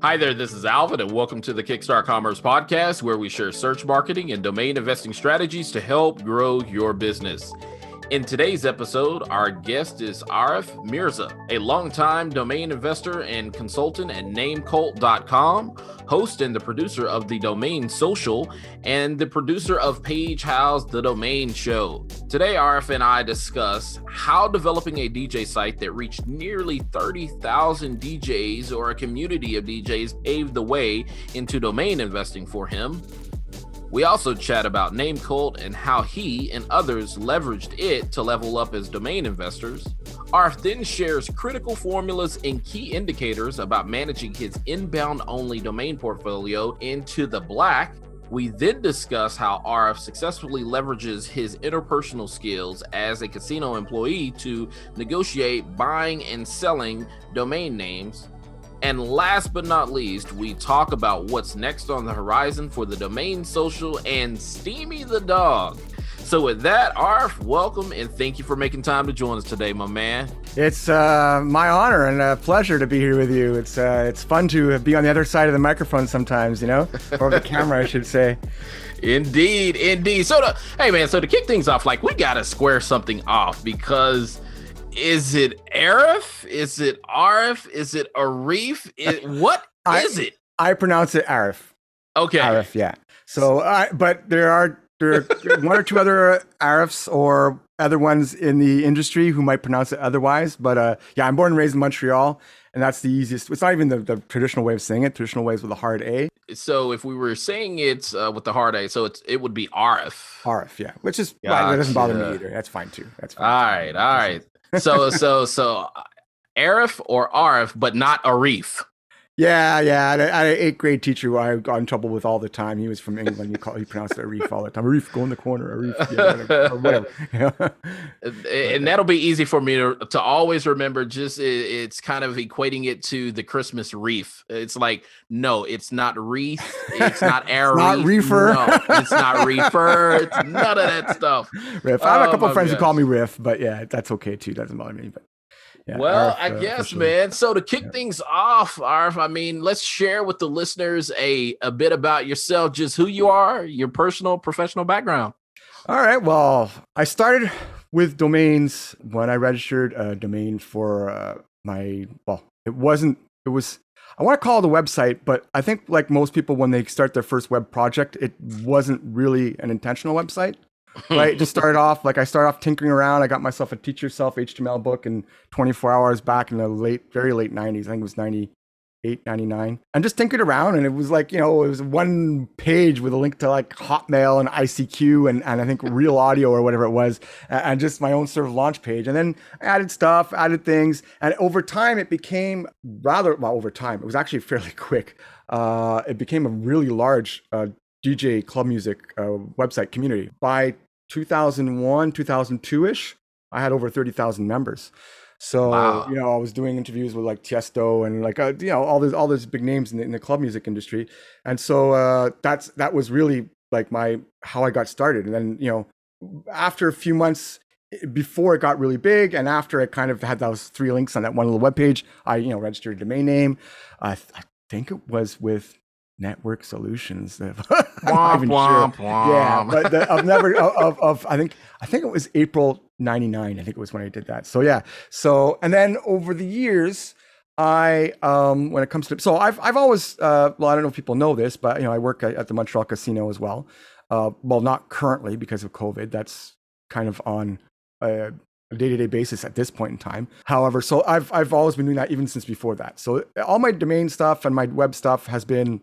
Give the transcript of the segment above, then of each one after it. Hi there, this is Alvin, and welcome to the Kickstart Commerce Podcast, where we share search marketing and domain investing strategies to help grow your business. In today's episode, our guest is Arif Mirza, a longtime domain investor and consultant at namecult.com, host and the producer of The Domain Social, and the producer of Paige Howe's The Domain Show. Today, Arif and I discuss how developing a DJ site that reached nearly 30,000 DJs or a community of DJs paved the way into domain investing for him. We also chat about NameCult and how he and others leveraged it to level up as domain investors. Arif then shares critical formulas and key indicators about managing his inbound-only domain portfolio into the black. We then discuss how Arif successfully leverages his interpersonal skills as a casino employee to negotiate buying and selling domain names. And last but not least, we talk about what's next on the horizon for the Domain Social and Steamy the dog. So with that, Arif, welcome and thank you for making time to join us today, my man. It's my honor and a pleasure to be here with you. It's fun to be on the other side of the microphone sometimes, you know, or the camera, I should say. Indeed, indeed. So to kick things off, like, we got to square something off because... Is it Arif? Is it Arif? Is it Arif? What is it? I pronounce it Arif. Okay. Arif, yeah. So, but there are one or two other Arifs or other ones in the industry who might pronounce it otherwise. But I'm born and raised in Montreal, and that's the easiest. It's not even the traditional way of saying it. Traditional way is with a hard A. So if we were saying it's with the hard A, so it would be Arif. Arif, yeah. Which is, gotcha. Right, that doesn't bother me either. That's fine, too. That's fine. All right. So Arif or Arif, but not Arif. Yeah. I had an eighth grade teacher who I got in trouble with all the time. He was from England. He pronounced it Arif all the time. Arif, go in the corner. Arif, yeah, or whatever. And that'll be easy for me to always remember. Just it's kind of equating it to the Christmas wreath. It's like, no, it's not wreath. It's not Arif. Not reefer. No, it's not reefer. It's none of that stuff. Riff. I have a couple of friends who call me Riff, but yeah, that's okay too. Doesn't bother me. But. Yeah, well, Arif, I guess, sure. Man. So to kick things off, Arif, I mean, let's share with the listeners a bit about yourself, just who you are, your personal, professional background. All right. Well, I started with domains when I registered a domain for I want to call it a website, but I think like most people, when they start their first web project, it wasn't really an intentional website. Right, just started off like I started off tinkering around. I got myself a Teach Yourself HTML book in 24 hours back in the very late 90s. I think it was 98, 99. And just tinkered around, and it was like, you know, it was one page with a link to like Hotmail and ICQ and I think Real Audio or whatever it was, and just my own sort of launch page. And then I added things, and over time it became it was actually fairly quick. It became a really large DJ club music website community. By 2001, 2002-ish, I had over 30,000 members. So, wow. You know, I was doing interviews with like Tiesto and like, you know, all those big names in the club music industry. And so that was really like how I got started. And then, you know, after a few months before it got really big, and after I kind of had those three links on that one little webpage, I, you know, registered a domain name. I think it was with Network Solutions. I think it was April 99. I think it was when I did that. So yeah. So, and then over the years, I've always, I don't know if people know this, but you know, I work at the Montreal Casino as well. Well, not currently because of COVID. That's kind of on a day-to-day basis at this point in time. However, so I've always been doing that even since before that. So all my domain stuff and my web stuff has been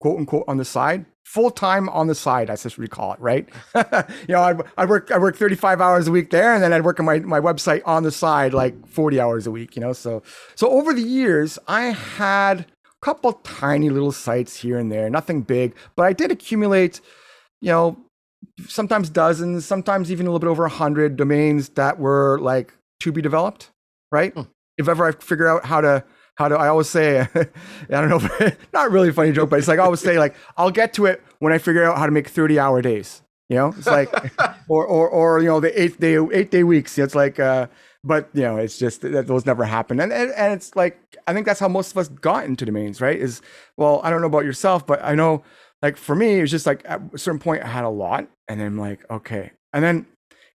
quote unquote on the side, full time on the side, I just recall it, right? You know, I work 35 hours a week there, and then I'd work on my website on the side like 40 hours a week, you know. So over the years, I had a couple tiny little sites here and there, nothing big, but I did accumulate, you know, sometimes dozens, sometimes even a little bit over 100 domains that were like to be developed, right? Mm. If ever I figure out how to, I always say, I don't know, not really a funny joke, but it's like, I always say like, I'll get to it when I figure out how to make 30-hour days, you know, it's like, or you know, the eight-day weeks. It's like, But, you know, it's just that those never happen. And it's like, I think that's how most of us got into domains, right? Is, well, I don't know about yourself, but I know, like, for me, it was just like at a certain point, I had a lot. And then I'm like, okay. And then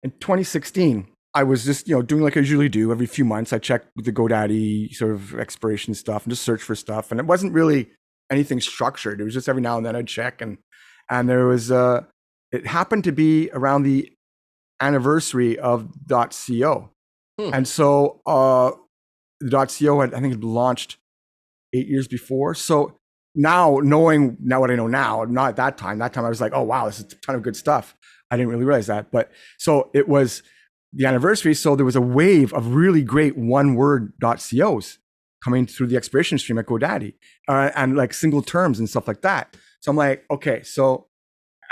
in 2016, I was just, you know, doing like I usually do. Every few months, I check the GoDaddy sort of expiration stuff and just search for stuff. And it wasn't really anything structured. It was just every now and then I'd check. And there was, it happened to be around the anniversary of .co. And so .co had, I think, it launched 8 years before. So now, knowing now what I know now, not at that time. That time I was like, oh, wow, this is a ton of good stuff. I didn't really realize that. But so it was the anniversary. So there was a wave of really great one-word .co's coming through the expiration stream at GoDaddy and like single terms and stuff like that. So I'm like, okay, so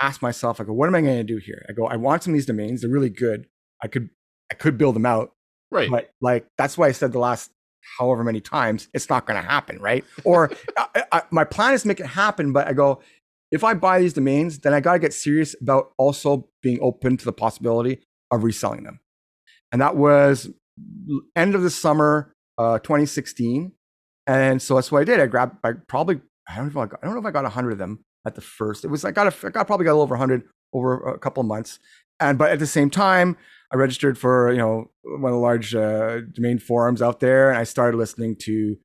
I asked myself, I go, what am I going to do here? I go, I want some of these domains. They're really good. I could build them out. Right. But like, that's why I said the last however many times, it's not going to happen, right? Or my plan is to make it happen, but I go, if I buy these domains, then I got to get serious about also being open to the possibility of reselling them. And that was end of the summer, 2016. And so that's what I did. I grabbed, I don't know if I got 100 of them at the first. It was, I probably got a little over 100 over a couple of months. But at the same time, I registered for, you know, one of the large domain forums out there, and I started listening to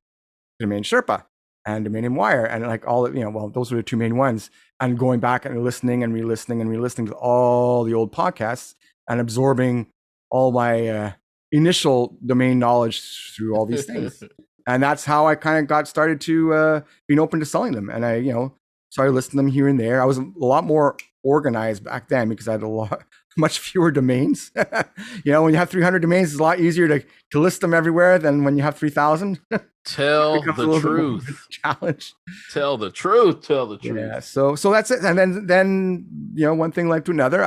DomainSherpa and Domain MWire, and like all, you know, well, those were the two main ones. And going back and listening and re-listening and re-listening to all the old podcasts and absorbing all my initial domain knowledge through all these things. And that's how I kind of got started to being open to selling them. And I, you know, started listing them here and there. I was a lot more organized back then because I had much fewer domains. You know, when you have 300 domains, it's a lot easier to list them everywhere than when you have 3,000. Tell the truth. Challenge. Tell the truth. Tell the truth. Yeah. So that's it. And then you know, one thing led to another.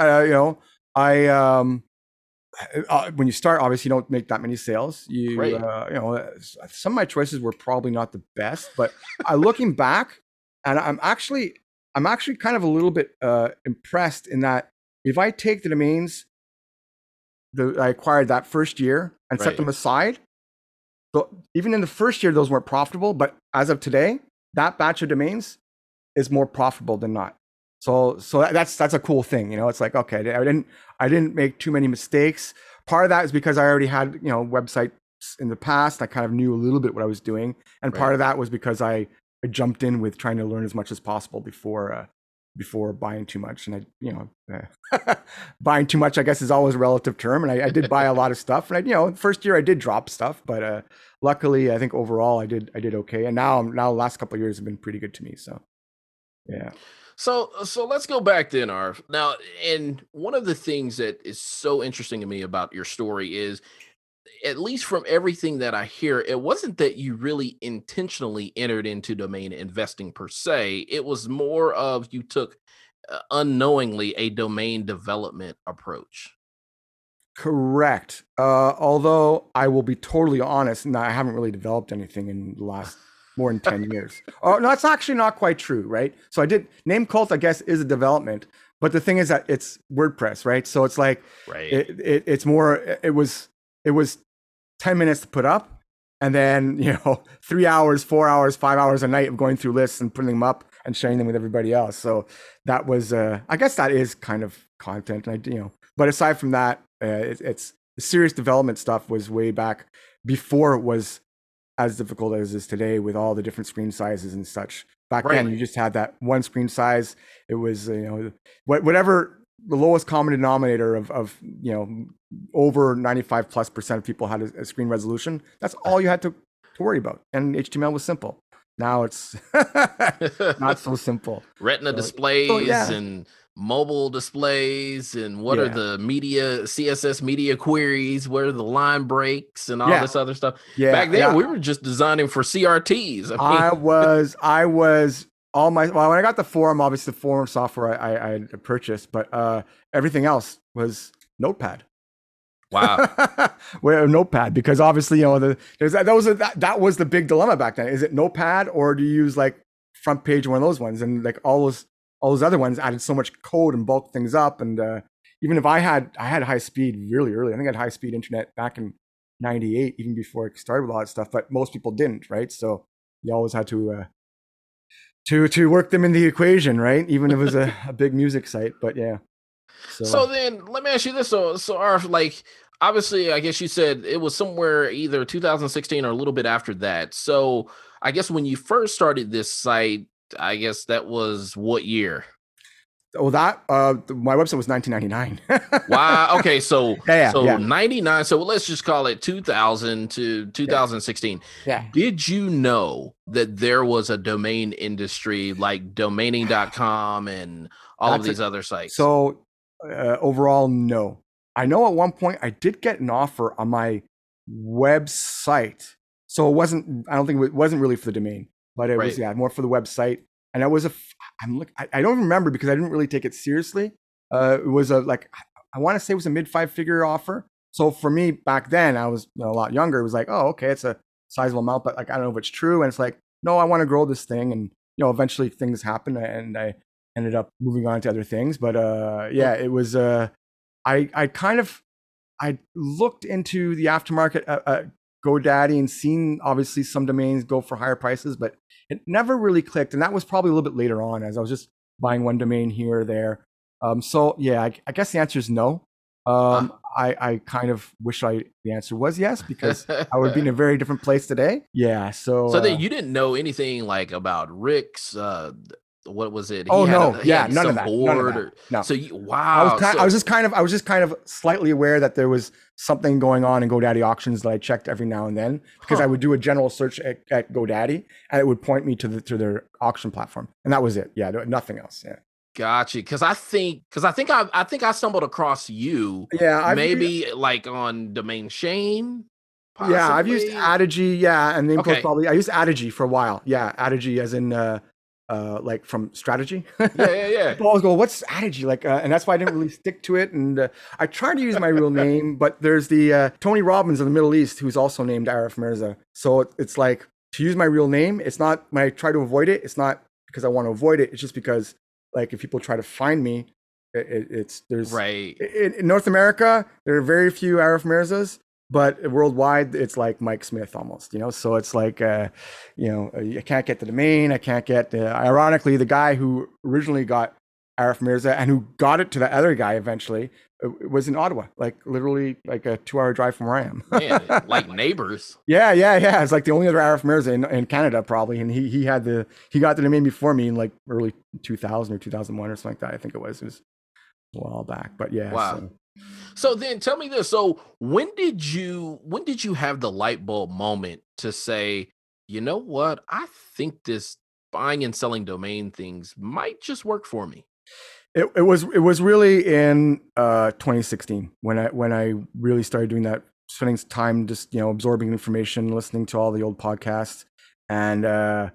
When you start, obviously, you don't make that many sales. You know, some of my choices were probably not the best, but looking back, and I'm actually kind of a little bit impressed in that. If I take the domains that I acquired that first year and set them aside, so even in the first year, those weren't profitable. But as of today, that batch of domains is more profitable than not. So that's a cool thing. You know, it's like, okay, I didn't make too many mistakes. Part of that is because I already had, you know, websites in the past. I kind of knew a little bit what I was doing. And part of that was because I jumped in with trying to learn as much as possible before buying too much. And I, you know, buying too much, I guess, is always a relative term. And I did buy a lot of stuff. And I, you know, first year I did drop stuff, but luckily I think overall I did okay. And now the last couple of years have been pretty good to me. So, yeah. So let's go back then, Arif. Now, and one of the things that is so interesting to me about your story is, at least from everything that I hear, it wasn't that you really intentionally entered into domain investing per se. It was more of you took unknowingly a domain development approach. Correct. Although I will be totally honest, and I haven't really developed anything in the last more than 10 years. Oh, no, that's actually not quite true, right? So I did, NameCult, I guess, is a development, but the thing is that it's WordPress, right? So it's like, it was 10 minutes to put up, and then, you know, 3 hours, 4 hours, 5 hours a night of going through lists and putting them up and sharing them with everybody else. So that was, I guess that is kind of content. And I, you know, but aside from that, it's the serious development stuff was way back before it was as difficult as it is today with all the different screen sizes and such. Back then, you just had that one screen size. It was, you know, whatever. The lowest common denominator of you know, over 95%+ of people had a screen resolution. That's all you had to worry about. And HTML was simple. Now it's not so simple. Retina displays and mobile displays, and what are the media, CSS media queries? What are the line breaks and all this other stuff? Yeah, back then we were just designing for CRTs. I was. When I got the forum, obviously the forum software I had purchased, but everything else was Notepad. Wow, Notepad, because obviously, you know, that was the big dilemma back then. Is it Notepad, or do you use like Front Page, one of those ones? And like all those other ones added so much code and bulked things up. And even if I had high speed really early, I think I had high speed internet back in 98, even before I started with a lot of stuff, but most people didn't, right? So you always had to work them in the equation, right? Even if it was a big music site, but yeah. So then let me ask you this. So Arif, like, obviously, I guess you said it was somewhere either 2016 or a little bit after that. So I guess when you first started this site, I guess that was what year? Oh, that my website was 1999. Wow. Okay. So, yeah. 99. So let's just call it 2000 to 2016. Yeah. Did you know that there was a domain industry like domaining.com and all of these other sites? So overall, no. I know at one point I did get an offer on my website. So it wasn't, I don't think it wasn't really for the domain, but it was, yeah, more for the website. And that was I don't remember because I didn't really take it seriously. It was I want to say it was a mid-5-figure offer. So for me back then, I was a lot younger. It was like, oh, okay, it's a sizable amount, but like, I don't know if it's true. And it's like, no, I want to grow this thing. And, you know, eventually things happen and I ended up moving on to other things. But yeah, it was, I looked into the aftermarket at GoDaddy and seen obviously some domains go for higher prices, but it never really clicked. And that was probably a little bit later on as I was just buying one domain here or there. So yeah, I guess the answer is no. I kind of wish the answer was yes, because I would be in a very different place today. Yeah. So then you didn't know anything like about Rick's, what was it? None of that. So wow. I was just kind of slightly aware that there was something going on in GoDaddy auctions that I checked every now and then because I would do a general search at GoDaddy and it would point me to their auction platform, and that was it. Yeah, nothing else. Yeah. Gotcha. Because I think I stumbled across you. Yeah. Maybe on Domain Shame. Possibly. Yeah, I've used Adeegy. Yeah, and NamePros probably. I used Adeegy for a while. Yeah, Adeegy as in. Like from strategy. Yeah. People always go, what's strategy? Like, and that's why I didn't really stick to it. And I tried to use my real name, but there's the Tony Robbins of the Middle East, who's also named Arif Mirza. So it's like to use my real name. It's not when I try to avoid it. It's not because I want to avoid it. It's just because like if people try to find me, in North America, there are very few Arif Mirzas. But worldwide, it's like Mike Smith almost, you know? So it's like, I can't get the domain. I can't get ironically, the guy who originally got Arif Mirza and who got it to the other guy eventually was in Ottawa, like literally like a 2-hour drive from where I am. Man, like neighbors. Yeah. It's like the only other Arif Mirza in Canada probably. And he got the domain before me in like early 2000 or 2001 or something like that. I think it was a while back, but yeah. Wow. So then tell me this. So when did you have the light bulb moment to say, you know what, I think this buying and selling domain things might just work for me? It was really in 2016 when I really started doing that, spending time just, you know, absorbing information, listening to all the old podcasts. And I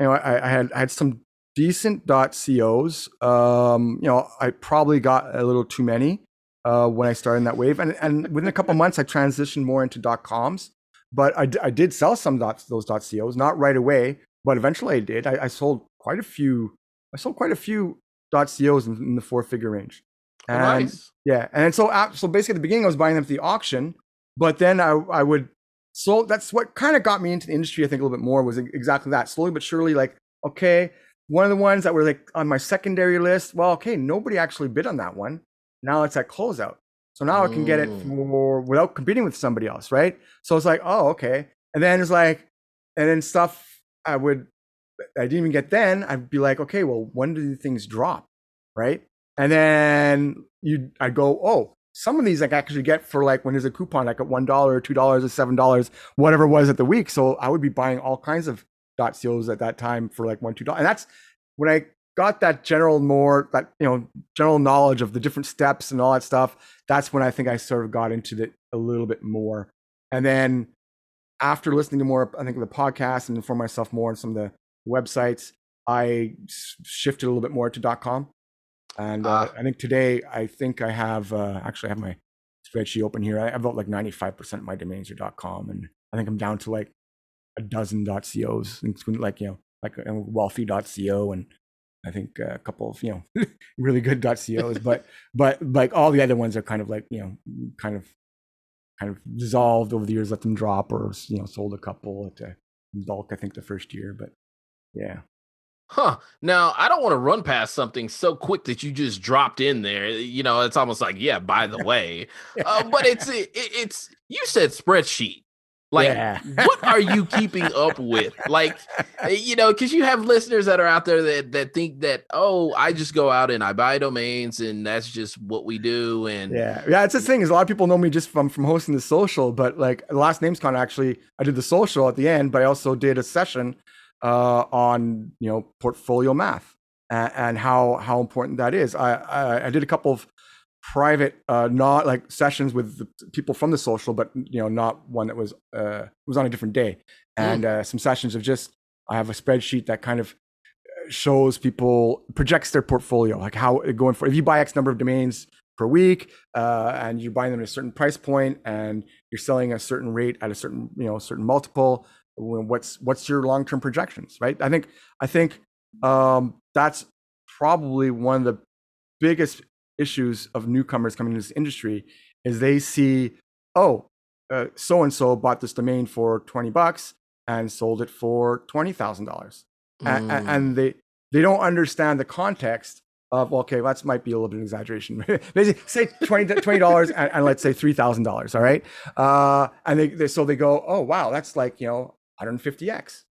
had some decent .cos. I probably got a little too many. When I started in that wave, and within a couple months, I transitioned more into .coms, but I did sell some .cos, not right away, but eventually I did. I sold quite a few. I sold quite a few .cos in the 4-figure range. And, nice. Yeah, and so basically at the beginning I was buying them at the auction, but then I would. So that's what kind of got me into the industry, I think, a little bit more was exactly that. Slowly but surely, like okay, one of the ones that were like on my secondary list. Well, okay, nobody actually bid on that one. Now it's at closeout. So now I can get it for, without competing with somebody else, right? So it's like, oh, okay. And then it's like, and then stuff I didn't even get then, I'd be like, okay, well, when do these things drop, right? And then I'd go, oh, some of these I can actually get for like when there's a coupon, like at $1 or $2 or $7, whatever it was at the week. So I would be buying all kinds of .cos at that time for like $1, $2. And that's when I got that general knowledge of the different steps and all that stuff. That's when I think I sort of got into it a little bit more. And then after listening to more, I think, of the podcast and inform myself more on some of the websites, I shifted a little bit more to .com. And I think today, I have, actually I have my spreadsheet open here. I have about like 95% of my domains are .com. And I think I'm down to like a dozen .cos, including like, you know, like wealthy.co and I think a couple of, you know, really good .cos, but like all the other ones are kind of like, you know, kind of kind of dissolved over the years, let them drop, or sold a couple at bulk, I think, the first year. But yeah. Huh. Now, I don't want to run past something so quick that you just dropped in there. It's almost like, yeah, by the way. But it's you said spreadsheet. Like, yeah. What are you keeping up with? Like, because you have listeners that are out there that think that, oh, I just go out and I buy domains and that's just what we do. And yeah, it's the thing is a lot of people know me just from hosting the social, but like last NamesCon, actually, I did the social at the end, but I also did a session on portfolio math and how important that is. I did a couple of private not like sessions with the people from the social, but not one that was on a different day, and some sessions of just I have a spreadsheet that kind of shows people, projects their portfolio, like how going for, if you buy X number of domains per week and you're buying them at a certain price point and you're selling a certain rate at a certain certain multiple, what's your long-term projections, right? I think that's probably one of the biggest issues of newcomers coming into this industry is they see, so-and-so bought this domain for $20 and sold it for $20,000. And they don't understand the context of, okay, that might be a little bit of exaggeration. Say $20 and let's say $3,000. All right. And they go, oh, wow, that's like, 150x,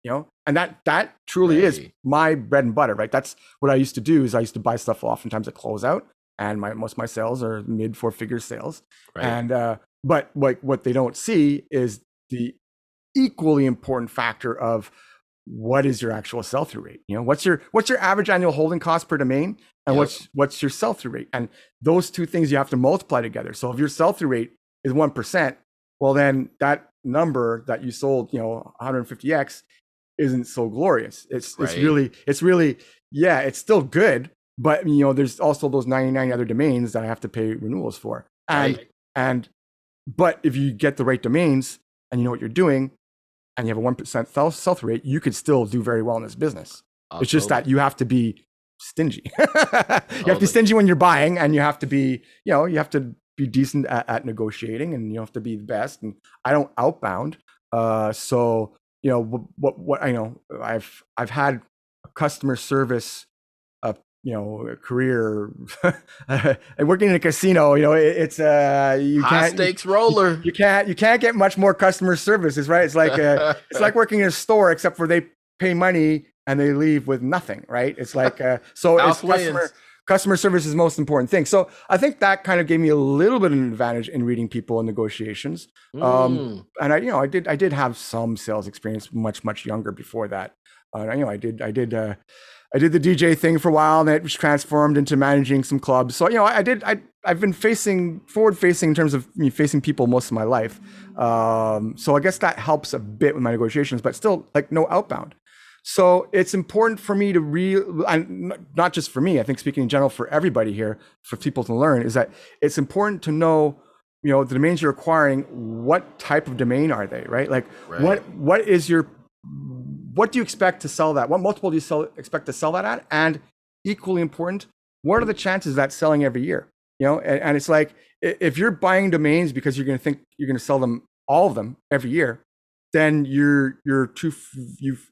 and that truly is my bread and butter, right? That's what I used to do is I used to buy stuff oftentimes at closeout, and most of my sales are mid four-figure sales. Right. And but like what they don't see is the equally important factor of what is your actual sell-through rate? What's your average annual holding cost per domain, and what's your sell-through rate? And those two things you have to multiply together. So if your sell-through rate is 1%, well then that number that you sold, 150x, isn't so glorious. It's still good. But there's also those 99 other domains that I have to pay renewals for, but if you get the right domains and you know what you're doing, and you have a 1% sell-through rate, you could still do very well in this business. It's just that you have to be stingy. You have to be stingy when you're buying, and you have to be, you have to be decent at negotiating, and you have to be the best. And I don't outbound, so what I know, I've had a customer service career and working in a casino, it's you high stakes roller. You can't get much more customer services, right? It's like it's like working in a store, except for they pay money and they leave with nothing, right? It's like so it's customer service is the most important thing. So I think that kind of gave me a little bit of an advantage in reading people in negotiations. And I did have some sales experience much younger before that. I did the DJ thing for a while, and it was transformed into managing some clubs. So I've been forward facing in terms of facing people most of my life. So I guess that helps a bit with my negotiations, but still like no outbound. So it's important for me to not just for me. I think speaking in general for everybody here, for people to learn, is that it's important to know the domains you're acquiring. What type of domain are they? Right? Like what is your, what do you expect to sell that? What multiple do you expect to sell that at? And equally important, what are the chances of that selling every year? And it's like, if you're buying domains because you're going to think you're going to sell them, all of them every year, then you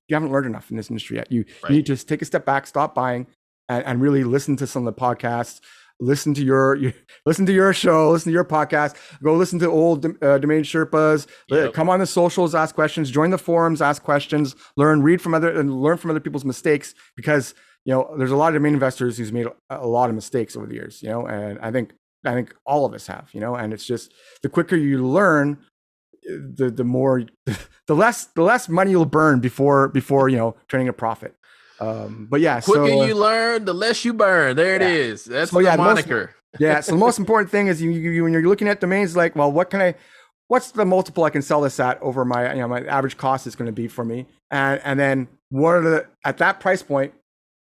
haven't learned enough in this industry yet. You need to just take a step back, stop buying, and really listen to some of the podcasts, listen to your show, listen to your podcast, go listen to old domain Sherpas, come on the socials, ask questions, join the forums, ask questions, learn from other people's mistakes, because there's a lot of domain investors who's made a lot of mistakes over the years, and I think all of us have, and it's just the quicker you learn, the more the less money you'll burn before turning a profit. But yeah, the quicker you learn, the less you burn. There it is. That's the moniker. So the most important thing is you when you're looking at domains, like, well, what's the multiple I can sell this at over my, my average cost is going to be for me. And then what are at that price point,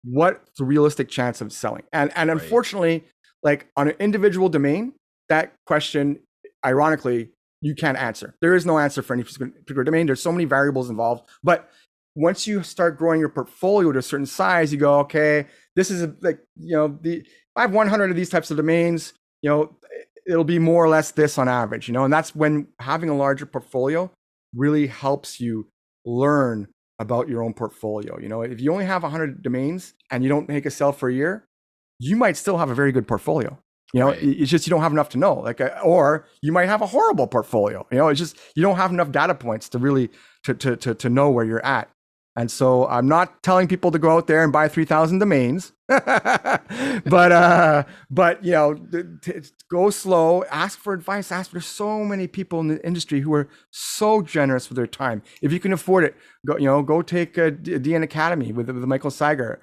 what's the realistic chance of selling? And unfortunately, like on an individual domain, that question, ironically, you can't answer. There is no answer for any particular domain. There's so many variables involved, but once you start growing your portfolio to a certain size, you go, okay, this is I have 100 of these types of domains. it'll be more or less this on average, you know, and that's when having a larger portfolio really helps you learn about your own portfolio. You know, if you only have 100 domains and you don't make a sale for a year, you might still have a very good portfolio. You know, right. It's just, you don't have enough to know, like, or you might have a horrible portfolio. You know, it's just, you don't have enough data points to really, to know where you're at. And so I'm not telling people to go out there and buy 3,000 domains, but you know, go slow, ask for advice, there's so many people in the industry who are so generous with their time. If you can afford it, go, you know, go take a DN Academy with Michael Cyger.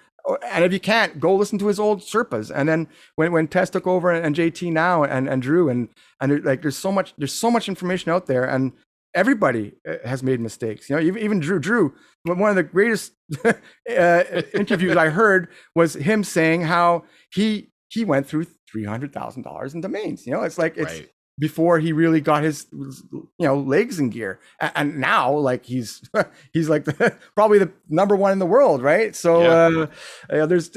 And if you can't, go listen to his old Sherpas. And then when Tess took over and JT now and Drew and like, there's so much information out there, and everybody has made mistakes. You know, even Drew, one of the greatest interviews I heard was him saying how he went through $300,000 in domains. You know, it's like, it's right before he really got his, you know, legs in gear, and now like he's like probably the number one in the world, right? So yeah. There's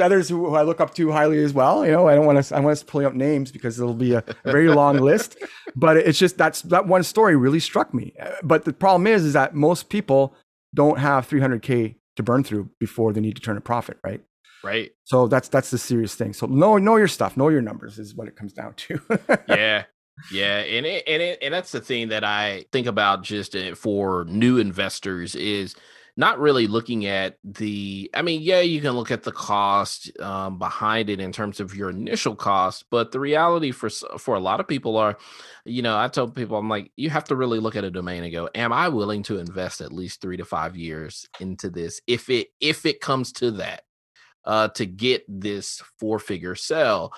others who I look up to highly as well. You know, I want to pull up names because it'll be a very long list. But it's just that one story really struck me. But the problem is that most people don't have 300K to burn through before they need to turn a profit, right? Right. So that's the serious thing. So know your stuff, know your numbers is what it comes down to. Yeah. Yeah. And that's the thing that I think about just for new investors is not really looking at you can look at the cost behind it in terms of your initial cost, but the reality for a lot of people are, you know, I tell people, I'm like, you have to really look at a domain and go, am I willing to invest at least 3 to 5 years into this? If it comes to that, to get this 4-figure sale,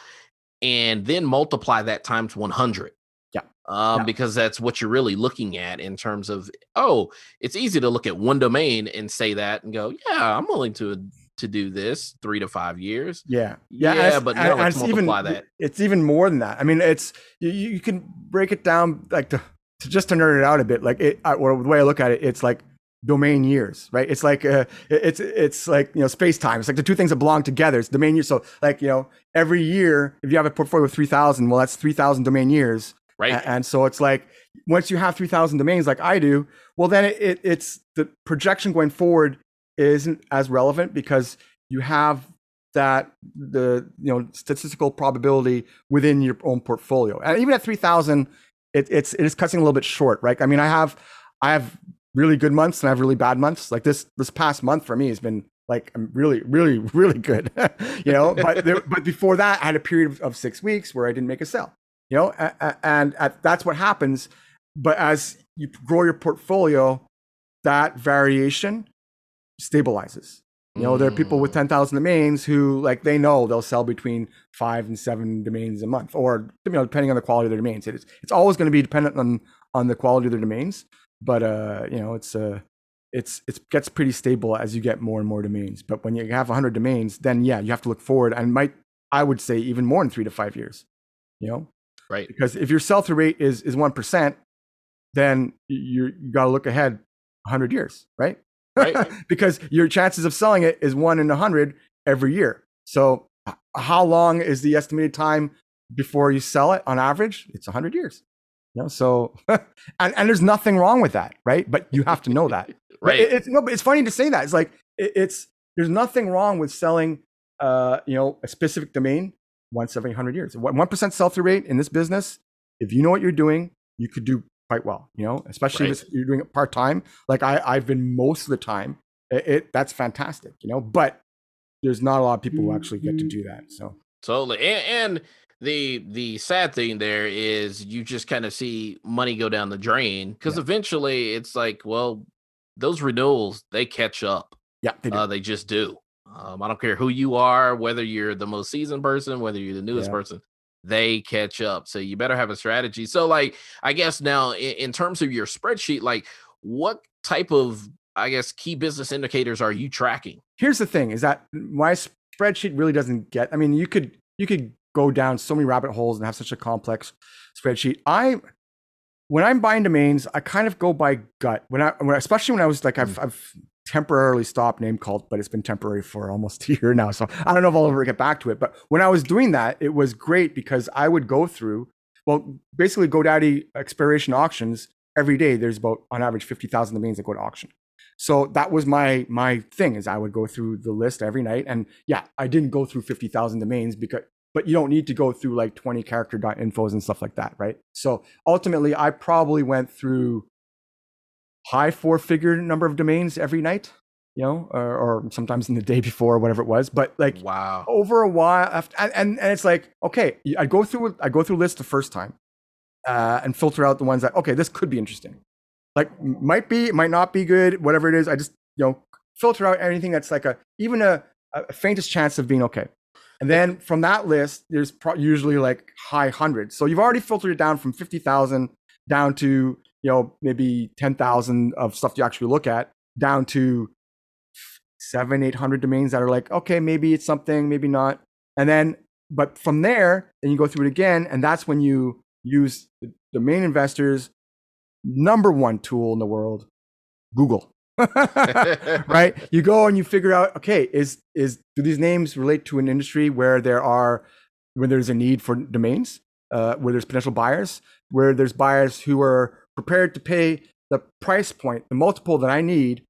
and then multiply that times 100. Yeah. Because that's what you're really looking at in terms of, it's easy to look at one domain and say that and go, yeah, I'm willing to do this 3 to 5 years. Let's multiply that. It's even more than that. I mean, it's, you can break it down like to just to nerd it out a bit. Like the way I look at it, it's like domain years, right? It's like it's like, you know, space time. It's like the two things that belong together. It's domain years. So like, you know, every year if you have a portfolio of 3,000, well, that's 3,000 domain years, right? And so it's like once you have 3,000 domains, like I do, well, then it's the projection going forward isn't as relevant because you have that statistical probability within your own portfolio. And even at 3,000, it is cutting a little bit short, right? I mean, I have really good months and I have really bad months. Like this past month for me has been like really, really, really good, you know, but before that I had a period of 6 weeks where I didn't make a sale, you know, and that's what happens. But as you grow your portfolio, that variation stabilizes. You know, there are people with 10,000 domains who, like, they know they'll sell between 5 and 7 domains a month, or, you know, depending on the quality of their domains. It's always going to be dependent on the quality of their domains. But you know, it gets pretty stable as you get more and more domains. But when you have 100 domains, then yeah, you have to look forward, and I would say even more in 3 to 5 years, you know, right? Because if your sell-through rate is 1%, then you got to look ahead 100 years, right? Right. Because your chances of selling it is 1 in 100 every year. So how long is the estimated time before you sell it on average? It's 100 years. You know, so and there's nothing wrong with that, right? But you have to know that, right? But it's funny to say that. It's like there's nothing wrong with selling, you know, a specific domain once every 100 years. 1% sell-through rate in this business, if you know what you're doing, you could do quite well. You know, especially if you're doing it part time, like I've been most of the time. That's fantastic, you know. But there's not a lot of people who actually get to do that. So totally, and the sad thing there is you just kind of see money go down the drain, because eventually it's like, well, those renewals, they catch up. Yeah, they do. They just do. I don't care who you are, whether you're the most seasoned person, whether you're the newest person, they catch up. So you better have a strategy. So like, I guess now in terms of your spreadsheet, like what type of, I guess, key business indicators are you tracking? Here's the thing is that my spreadsheet really doesn't get, I mean, you could go down so many rabbit holes and have such a complex spreadsheet. When I'm buying domains, I kind of go by gut. Especially when I was like, I've temporarily stopped NameCult, but it's been temporary for almost a year now. So I don't know if I'll ever get back to it. But when I was doing that, it was great because I would go through, well, basically GoDaddy expiration auctions every day. There's about, on average, 50,000 domains that go to auction. So that was my thing, is I would go through the list every night. And yeah, I didn't go through 50,000 domains because, but you don't need to go through like 20character.infos and stuff like that, right? So ultimately, I probably went through high four-figure number of domains every night, you know, or sometimes in the day before or whatever it was. But like, wow, over a while after, and it's like, okay, I go through lists the first time and filter out the ones that, okay, this could be interesting, like might be, might not be good, whatever it is. I just, you know, filter out anything that's like even a faintest chance of being okay. And then from that list, there's usually like high hundreds. So you've already filtered it down from 50,000 down to, you know, maybe 10,000 of stuff you actually look at, down to 700-800 domains that are like, okay, maybe it's something, maybe not. And then, but from there, then you go through it again. And that's when you use the domain investors' number one tool in the world, Google, right? You go and you figure out, okay, do these names relate to an industry where there's a need for domains, where there's potential buyers, where there's buyers who are prepared to pay the price point, the multiple that I need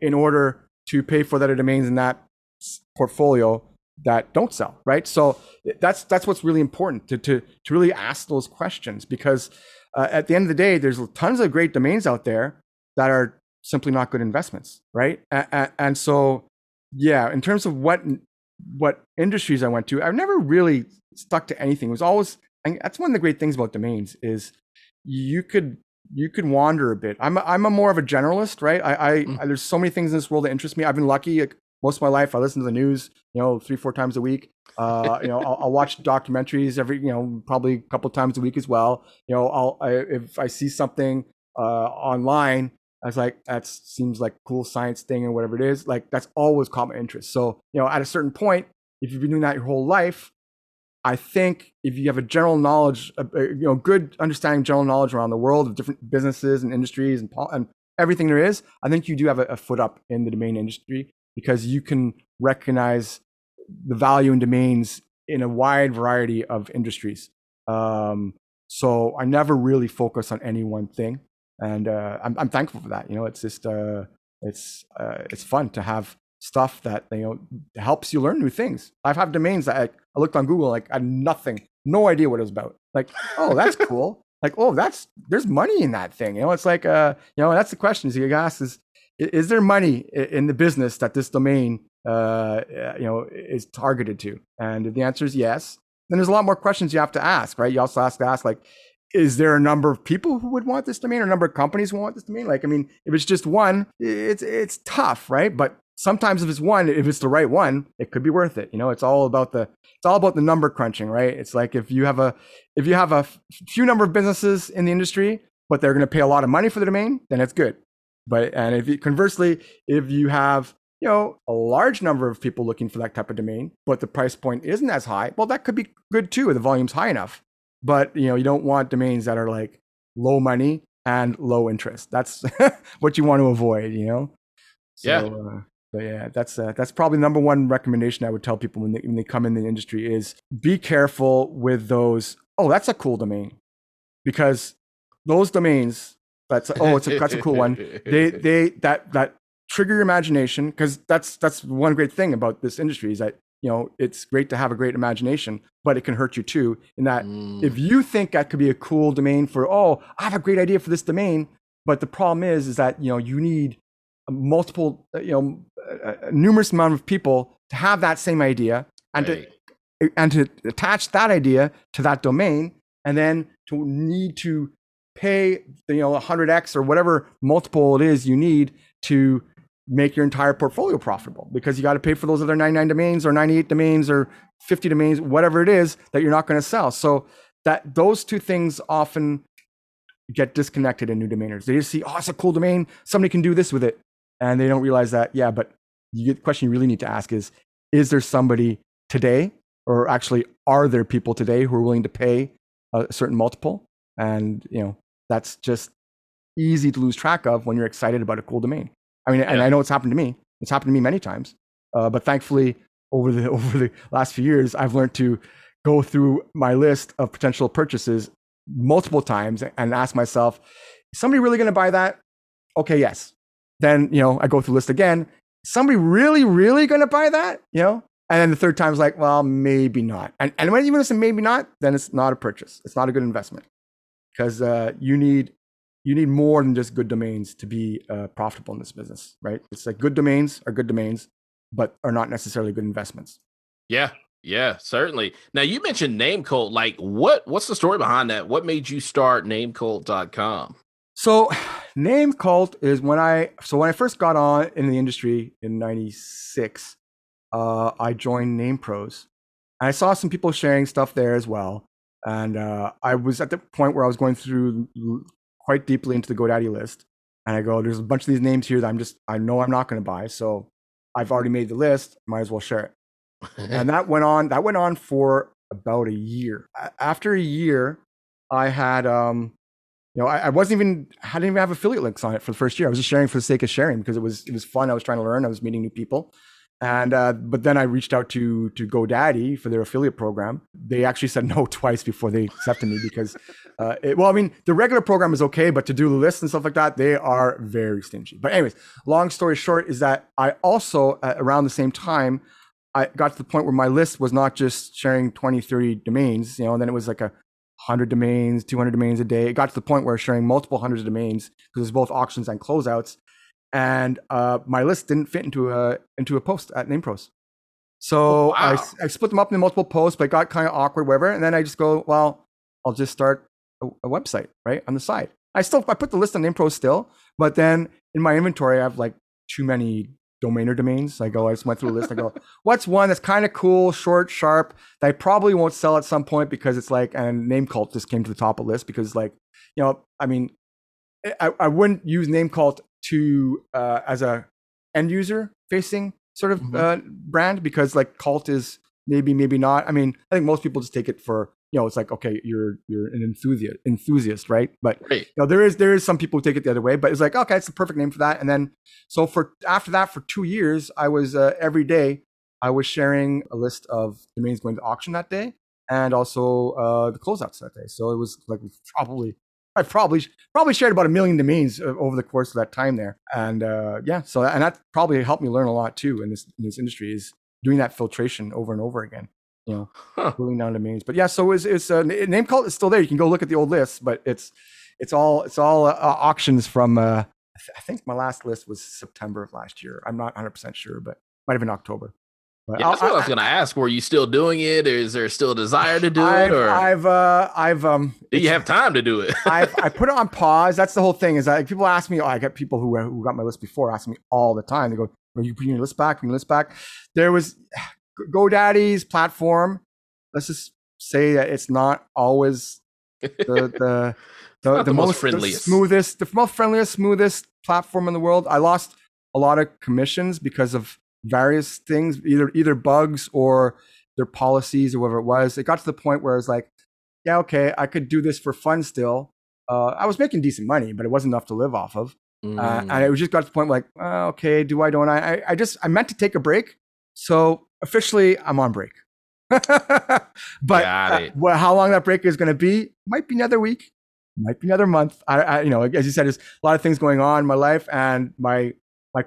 in order to pay for that domains in that portfolio that don't sell, right? So that's what's really important to really ask those questions, because at the end of the day, there's tons of great domains out there that are simply not good investments, right? And so, yeah, in terms of what industries I went to, I've never really stuck to anything. It was always, and that's one of the great things about domains is you could wander a bit. I'm a more of a generalist, right? There's so many things in this world that interest me. I've been lucky, like, most of my life. I listen to the news, you know, 3-4 times a week. You know, I'll watch documentaries every, you know, probably a couple times a week as well. You know, if I see something online, I was like, that seems like a cool science thing or whatever it is. Like, that's always caught my interest. So, you know, at a certain point, if you've been doing that your whole life, I think if you have a general knowledge, you know, good understanding, general knowledge around the world of different businesses and industries and everything there is, I think you do have a foot up in the domain industry, because you can recognize the value in domains in a wide variety of industries. So I never really focus on any one thing, and I'm thankful for that. You know, it's just it's fun to have stuff that, you know, helps you learn new things. I've had domains that I looked on Google, like I had nothing, no idea what it was about. Like, oh, that's cool. Like, oh, there's money in that thing. You know, it's like, you know, that's the question you gotta ask is there money in the business that this domain, you know, is targeted to? And if the answer is yes, then there's a lot more questions you have to ask, right? You also have to ask, like, is there a number of people who would want this domain, or a number of companies who want this domain? Like, I mean, if it's just one, it's tough, right? But sometimes if it's one, if it's the right one, it could be worth it. You know, it's all about the number crunching, right? It's like, if you have a few number of businesses in the industry, but they're going to pay a lot of money for the domain, then it's good. But, and if you, conversely, if you have, you know, a large number of people looking for that type of domain, but the price point isn't as high, well, that could be good too, if the volume's high enough. But, you know, you don't want domains that are like low money and low interest. That's what you want to avoid, you know? So, yeah. But yeah, that's probably number one recommendation I would tell people when they come in the industry, is be careful with those. Oh, that's a cool domain, because those domains that's a cool one. They trigger your imagination, because that's one great thing about this industry, is that, you know, it's great to have a great imagination, but it can hurt you too. In that, if you think that could be a cool domain for, oh, I have a great idea for this domain, but the problem is that, you know, you need multiple, you know, a numerous amount of people to have that same idea, and right, to attach that idea to that domain, and then to need to pay, you know, 100x or whatever multiple it is you need to make your entire portfolio profitable, because you got to pay for those other 99 domains or 98 domains or 50 domains, whatever it is that you're not going to sell. So that those two things often get disconnected in new domainers. They just see, oh, it's a cool domain, somebody can do this with it. And they don't realize that, yeah, but the question you really need to ask is there somebody today, or actually are there people today who are willing to pay a certain multiple? And, you know, that's just easy to lose track of when you're excited about a cool domain. I mean, and I know it's happened to me. It's happened to me many times. But thankfully, over the last few years, I've learned to go through my list of potential purchases multiple times and ask myself, is somebody really going to buy that? Okay, yes. Then, you know, I go through the list again. Somebody really, really going to buy that? You know? And then the third time is like, well, maybe not. And when you listen, maybe not, then it's not a purchase. It's not a good investment, because you need more than just good domains to be profitable in this business, right? It's like good domains, but are not necessarily good investments. Yeah, certainly. Now, you mentioned NameCult. Like, what's the story behind that? What made you start namecult.com? So NameCult is when I first got on in the industry in 96, I joined NamePros. And I saw some people sharing stuff there as well. And I was at the point where I was going through quite deeply into the GoDaddy list. And I go, there's a bunch of these names here that I know I'm not going to buy. So I've already made the list. Might as well share it. And that went on for about a year. After a year, I had, I didn't even have affiliate links on it for the first year. I was just sharing for the sake of sharing because it was fun. I was trying to learn. I was meeting new people. And but then I reached out to GoDaddy for their affiliate program. They actually said no twice before they accepted me because, the regular program is okay, but to do the list and stuff like that, they are very stingy. But anyways, long story short is that I also around the same time, I got to the point where my list was not just sharing 20, 30 domains, you know, and then it was like 100 domains, 200 domains a day. It got to the point where I was sharing multiple hundreds of domains because it was both auctions and closeouts. And my list didn't fit into a post at NamePros. So wow. I split them up into multiple posts, but it got kind of awkward, whatever. And then I just go, well, I'll just start a website, right, on the side. I put the list on NamePros still, but then in my inventory, I have like too many domainer domains. I just went through a list. I go, what's one that's kind of cool, short, sharp, that I probably won't sell at some point because it's like, and NameCult just came to the top of the list because I wouldn't use NameCult to as a end user facing sort of brand because like cult is maybe not. I mean, I think most people just take it for, you know, it's like, okay, you're an enthusiast, right? But right. You know, there is some people who take it the other way, but it's like, okay, it's the perfect name for that. And then so after that for 2 years, I was every day I was sharing a list of domains going to auction that day and also the closeouts that day. So it was like I probably shared about 1 million domains over the course of that time there. And and that probably helped me learn a lot too in this industry, is doing that filtration over and over again, you know, pulling down domains. But yeah, so it's NameCult is still there. You can go look at the old lists, but it's all auctions from, I think my last list was September of last year. I'm not 100% sure, but might have been October. Yeah, that's what I was going to ask. Were you still doing it? Or is there still a desire to do it? Or do you have time to do it? I put it on pause. That's the whole thing. Is that people ask me? I get people who got my list before ask me all the time. They go, "Are you bringing your list back? There was GoDaddy's platform. Let's just say that it's not always the most friendliest, smoothest platform in the world. I lost a lot of commissions because of various things, either bugs or their policies or whatever it was. It got to the point where I was like, yeah, okay, I could do this for fun still. I was making decent money, but it wasn't enough to live off of. And it was just got to the point where like, okay, do I, don't I? I meant to take a break. So officially I'm on break. But how long that break is going to be, might be another week, might be another month. As you said, there's a lot of things going on in my life and my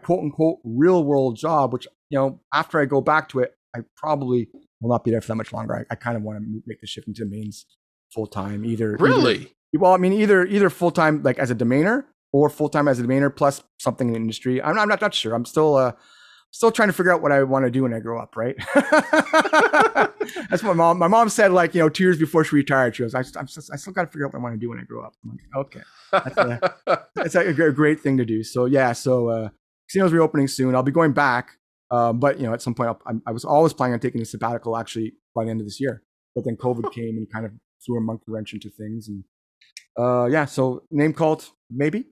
quote unquote real world job, which, you know, after I go back to it, I probably will not be there for that much longer. I kind of want to make the shift into domains full time, either. Really? Either full time, like as a domainer, or full time as a domainer plus something in the industry. I'm not sure. I'm still trying to figure out what I want to do when I grow up. Right? That's what my mom said, like, you know, 2 years before she retired, she goes, I still got to figure out what I want to do when I grow up. I'm like, okay, that's a great thing to do. So yeah. So, casino's reopening soon. I'll be going back, but you know, at some point, I was always planning on taking a sabbatical actually by the end of this year. But then COVID came and kind of threw a monkey wrench into things. And so NameCult, maybe,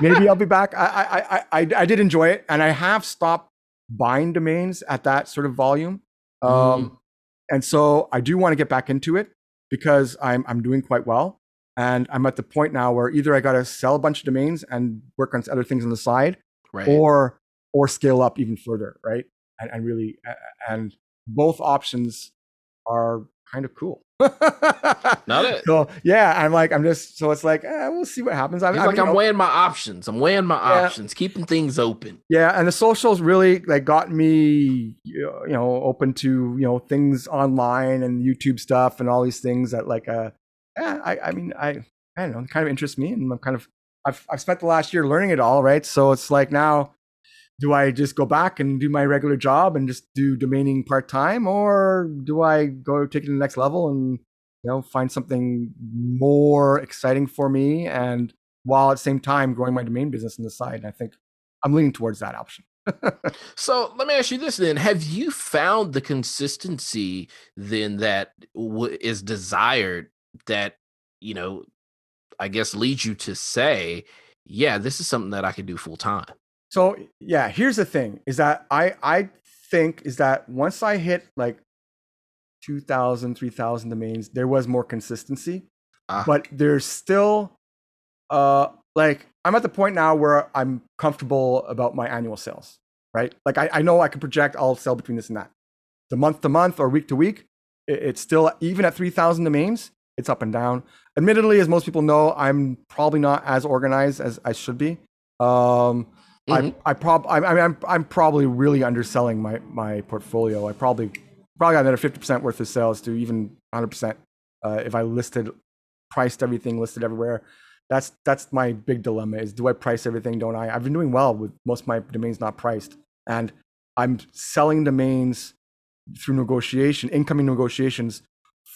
maybe I'll be back. I did enjoy it, and I have stopped buying domains at that sort of volume, and so I do want to get back into it because I'm doing quite well, and I'm at the point now where either I got to sell a bunch of domains and work on other things on the side, right. Or scale up even further, right? And really, and both options are kind of cool. Not it. So yeah, so it's like, we'll see what happens. I'm weighing my options. Keeping things open. Yeah. And the socials really like got me, open to, things online and YouTube stuff and all these things that like, I don't know, it kind of interests me, and I'm kind of, I've spent the last year learning it all. Right. So it's like, now do I just go back and do my regular job and just do domaining part-time, or do I go take it to the next level and, find something more exciting for me, and while at the same time growing my domain business on the side? And I think I'm leaning towards that option. So let me ask you this then. Have you found the consistency then that is desired that, I guess leads you to say, yeah, this is something that I could do full time? So yeah, here's the thing is that I think is that once I hit like 2,000, 3,000 domains, there was more consistency, but there's still I'm at the point now where I'm comfortable about my annual sales, right? Like I know I can project I'll sell between this and that. The month to month or week to week, it's still, even at 3,000 domains, it's up and down. Admittedly, as most people know, I'm probably not as organized as I should be. Mm-hmm. I'm probably really underselling my portfolio. I probably got another 50% worth of sales to even 100%. If I priced everything, listed everywhere. That's my big dilemma is, do I price everything? Don't I? I've been doing well with most of my domains not priced, and I'm selling domains through incoming negotiations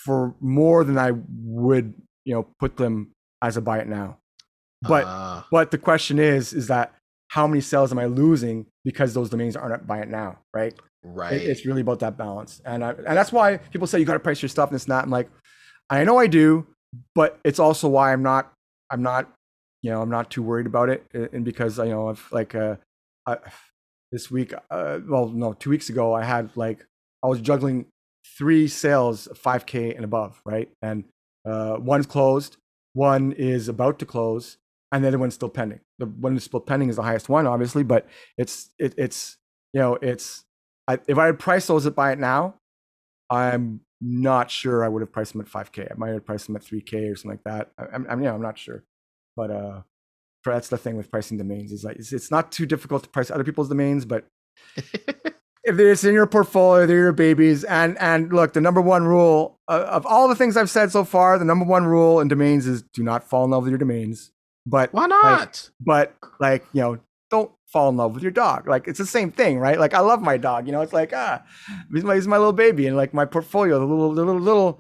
for more than I would, put them as a buy it now. But the question is that, how many sales am I losing because those domains aren't up by it now, right? Right. It's really about that balance. And that's why people say you got to price your stuff and it's not. I'm like, I know I do, but it's also why I'm not too worried about it. And because, this week, 2 weeks ago, I was juggling three sales, 5K and above, right? And one's closed, one is about to close, and the other one's still pending. The one that's still pending is the highest one, obviously, but if I had priced those at buy it now, I'm not sure I would have priced them at 5K. I might have priced them at 3K or something like that. I'm not sure, but that's the thing with pricing domains is like it's not too difficult to price other people's domains, but if it's in your portfolio, they're your babies. And look, the number one rule of all the things I've said so far, the number one rule in domains is do not fall in love with your domains. But why not? Don't fall in love with your dog. Like, it's the same thing, right? Like, I love my dog. It's like, he's my little baby, and like my portfolio, the little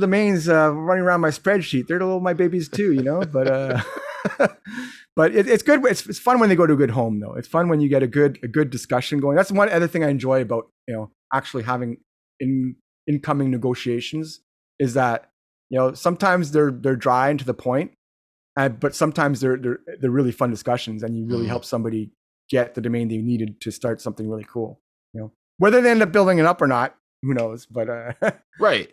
domains running around my spreadsheet. They're my babies too, But but it's good. It's fun when they go to a good home, though. It's fun when you get a good discussion going. That's one other thing I enjoy about actually having incoming negotiations is that. Sometimes they're dry and to the point, but sometimes they're really fun discussions, and you really help somebody get the domain they needed to start something really cool. Whether they end up building it up or not, who knows? But right.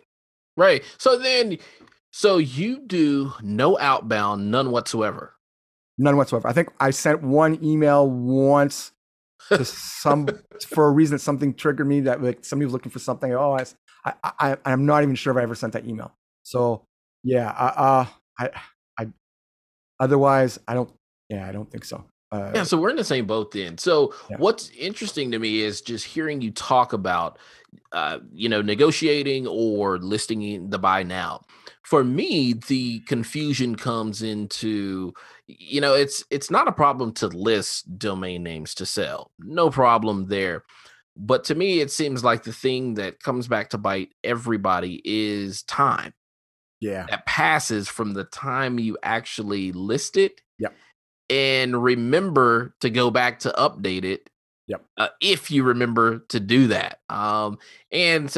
So you do no outbound, none whatsoever. I think I sent one email once to for a reason that something triggered me that like somebody was looking for something. Oh, I'm not even sure if I ever sent that email. So yeah, I don't think so. So we're in the same boat then. So yeah. What's interesting to me is just hearing you talk about, negotiating or listing in the buy now. For me, the confusion comes into, it's not a problem to list domain names to sell. No problem there. But to me, it seems like the thing that comes back to bite everybody is time. Yeah. That passes from the time you actually list it. Yep. And remember to go back to update it. Yep. If you remember to do that. It's,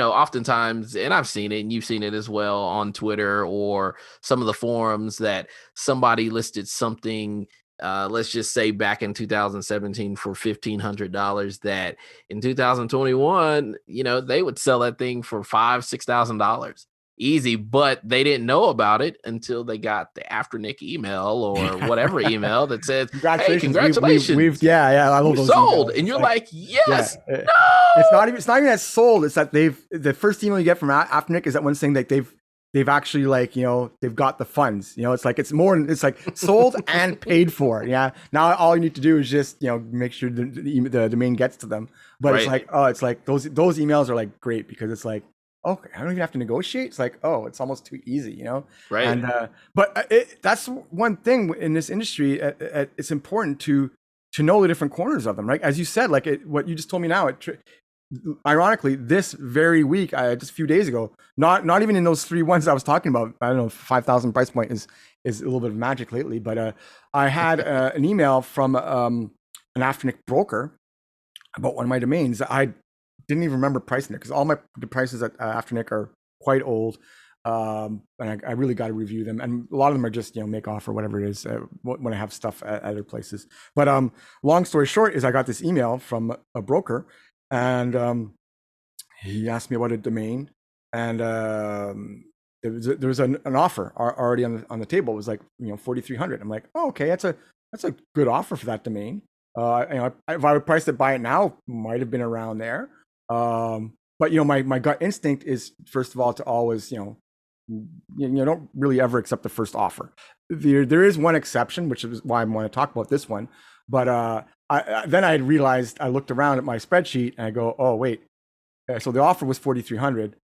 oftentimes, and I've seen it and you've seen it as well on Twitter or some of the forums that somebody listed something, let's just say back in 2017 for $1,500 that in 2021, they would sell that thing for $5,000, $6,000. easy, but they didn't know about it until they got the Afternic email or whatever email that says, "Hey, congratulations, we've sold." Emails. And you're like, "Yes, yeah. No!" It's not even that sold. It's that the first email you get from Afternic is that one saying that they've actually, like, you know, they've got the funds. You know, it's like sold and paid for. Yeah. Now all you need to do is just, you know, make sure the domain gets to them. But right. It's like, oh, it's like those emails are like great because it's like, okay, I don't even have to negotiate. It's like, oh, it's almost too easy, you know? Right. And, that's one thing in this industry. It's important to know the different corners of them, right? As you said, like what you just told me now, ironically, this very week, just a few days ago, not even in those 3 ones I was talking about, I don't know, 5,000 price point is a little bit of magic lately, but I had an email from an Afternic broker about one of my domains. I didn't even remember pricing it because all the prices at Afternic are quite old, and I really got to review them. And a lot of them are just, you know, make off or whatever it is when I have stuff at other places. But long story short is I got this email from a broker, and he asked me about a domain, and there was an offer already on the table. It was like, you know, $4,300. I'm like, oh, okay, that's a good offer for that domain. You know, if I would price it, buy it now, might have been around there. But, you know, my gut instinct is, first of all, to always, you know, don't really ever accept the first offer. There is one exception, which is why I want to talk about this one. But then I realized, I looked around at my spreadsheet and I go, oh, wait. So the offer was $4,300,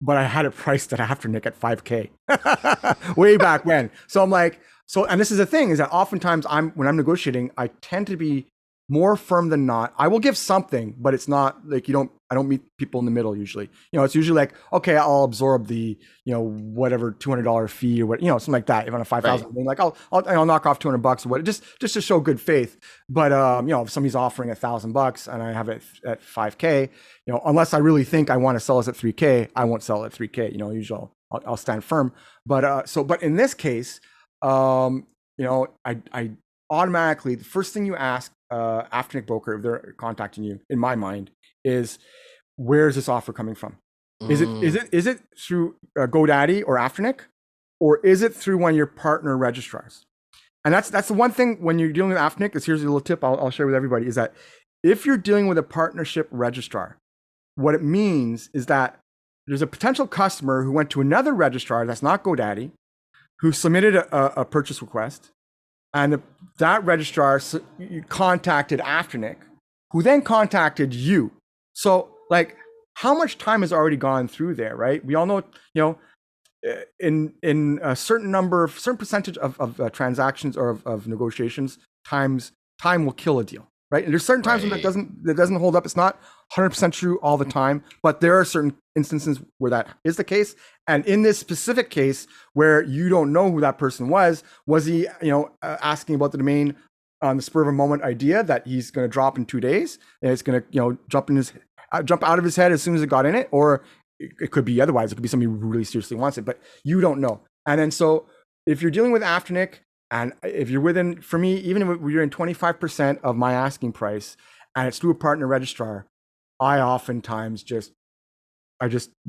but I had it priced at Afternic at $5,000 way back when. So I'm like, and this is the thing, is that oftentimes when I'm negotiating, I tend to be more firm than not. I will give something, but it's not like I don't meet people in the middle usually. You know, it's usually like, okay, I'll absorb the, you know, whatever $200 fee or what, you know, something like that. If on a 5,000 thing, like I'll knock off $200 or what, just to show good faith. But you know, if somebody's offering $1,000 and I have it at $5,000, you know, unless I really think I want to sell this at $3,000, I won't sell it at $3,000. You know, usually I'll stand firm. But but in this case, you know, I automatically, the first thing you ask Afternic broker if they're contacting you, in my mind, is where is this offer coming from? Is it through GoDaddy or Afternic, or is it through one of your partner registrars? And that's the one thing when you're dealing with Afternic. Is here's a little tip I'll share with everybody, is that if you're dealing with a partnership registrar, what it means is that there's a potential customer who went to another registrar that's not GoDaddy, who submitted a purchase request, and that registrar contacted Afternic, who then contacted you. So, like, how much time has already gone through there, right? We all know, you know, in a certain percentage of transactions or of negotiations, time will kill a deal, right? And there's certain times when that doesn't hold up. It's not 100% true all the time, but there are certain instances where that is the case. And in this specific case, where you don't know who that person was he, you know, asking about the domain on the spur of a moment idea that he's going to drop in 2 days and it's going to, you know, jump out of his head as soon as it got in it, or it could be otherwise. It could be somebody who really seriously wants it, but you don't know. And then, so if you're dealing with Afternic, and if you're within, for me, even if you're in 25% of my asking price, and it's through a partner registrar, I oftentimes just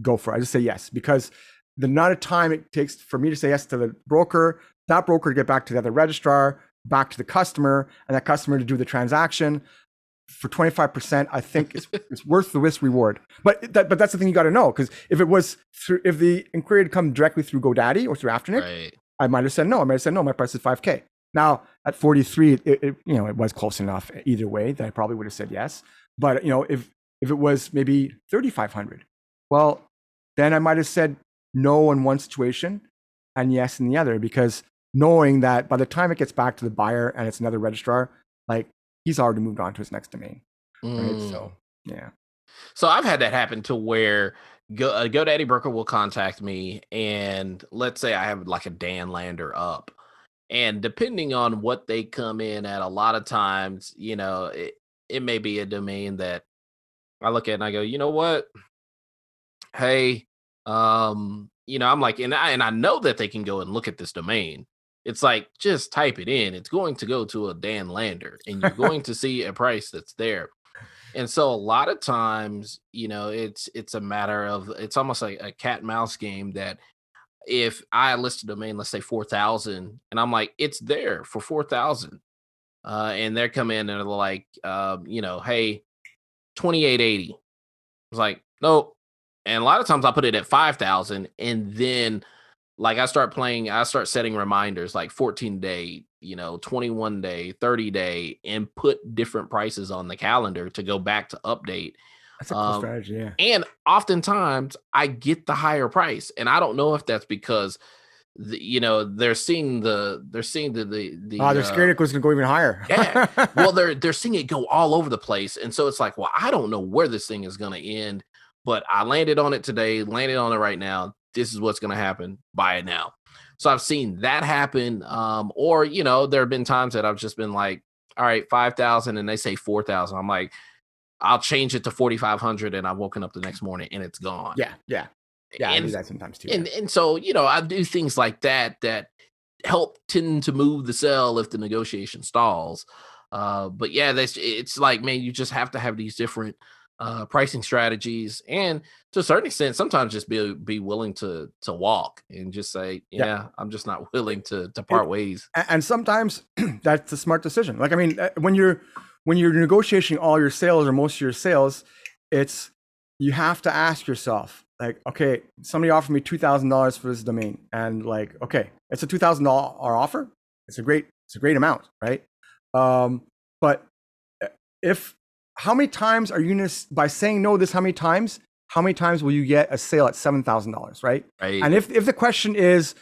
go for it. I just say yes, because the amount of time it takes for me to say yes to the broker, that broker to get back to the other registrar, back to the customer, and that customer to do the transaction for 25%, I think it's worth the risk reward. But that's the thing you got to know, because if the inquiry had come directly through GoDaddy or through Afternic, right, I might have said no. My price is $5,000. Now at 43, it you know, it was close enough either way that I probably would have said yes. But, you know, if it was maybe $3,500, well, then I might have said no in one situation and yes in the other, because knowing that by the time it gets back to the buyer and it's another registrar, like, he's already moved on to his next domain. Right? So, yeah. So I've had that happen to where a GoDaddy broker will contact me, and let's say I have like a Dan Lander up, and depending on what they come in at, a lot of times, you know, it may be a domain that I look at and I go, you know what? Hey, you know, I'm like, and I know that they can go and look at this domain. It's like, just type it in. It's going to go to a Dan Lander, and you're going to see a price that's there. And so a lot of times, you know, it's a matter of, it's almost like a cat and mouse game that if I list a domain, let's say 4,000, and I'm like, it's there for 4,000. And they come in and they're like, you know, hey, 2880. I was like, nope. And a lot of times I put it at 5,000. And then like I start setting reminders like 14-day, you know, 21-day, 30-day, and put different prices on the calendar to go back to update. That's a cool strategy, yeah. And oftentimes I get the higher price. And I don't know if that's because they're seeing they're scared it was going to go even higher. Yeah. Well, they're seeing it go all over the place. And so it's like, well, I don't know where this thing is going to end, but I landed on it today, landed on it right now. This is what's going to happen. Buy it now. So I've seen that happen. Or, you know, there have been times that I've just been like, all right, 5,000, and they say 4,000. I'm like, I'll change it to 4,500. And I've woken up the next morning and it's gone. Yeah. Yeah. Yeah, I do that sometimes too. And so, you know, I do things like that that help tend to move the sell if the negotiation stalls. But yeah, it's like, man, you just have to have these different pricing strategies, and to a certain extent, sometimes just be willing to walk and just say, yeah, I'm just not willing to part ways. And sometimes that's a smart decision. Like, I mean, when you're negotiating all your sales or most of your sales, it's you have to ask yourself, like, okay, somebody offered me $2,000 for this domain, and like, okay, it's a $2,000 offer. It's a great amount, right? But if how many times are you gonna, by saying no this how many times will you get a sale at $7,000, right? Right. And if the question is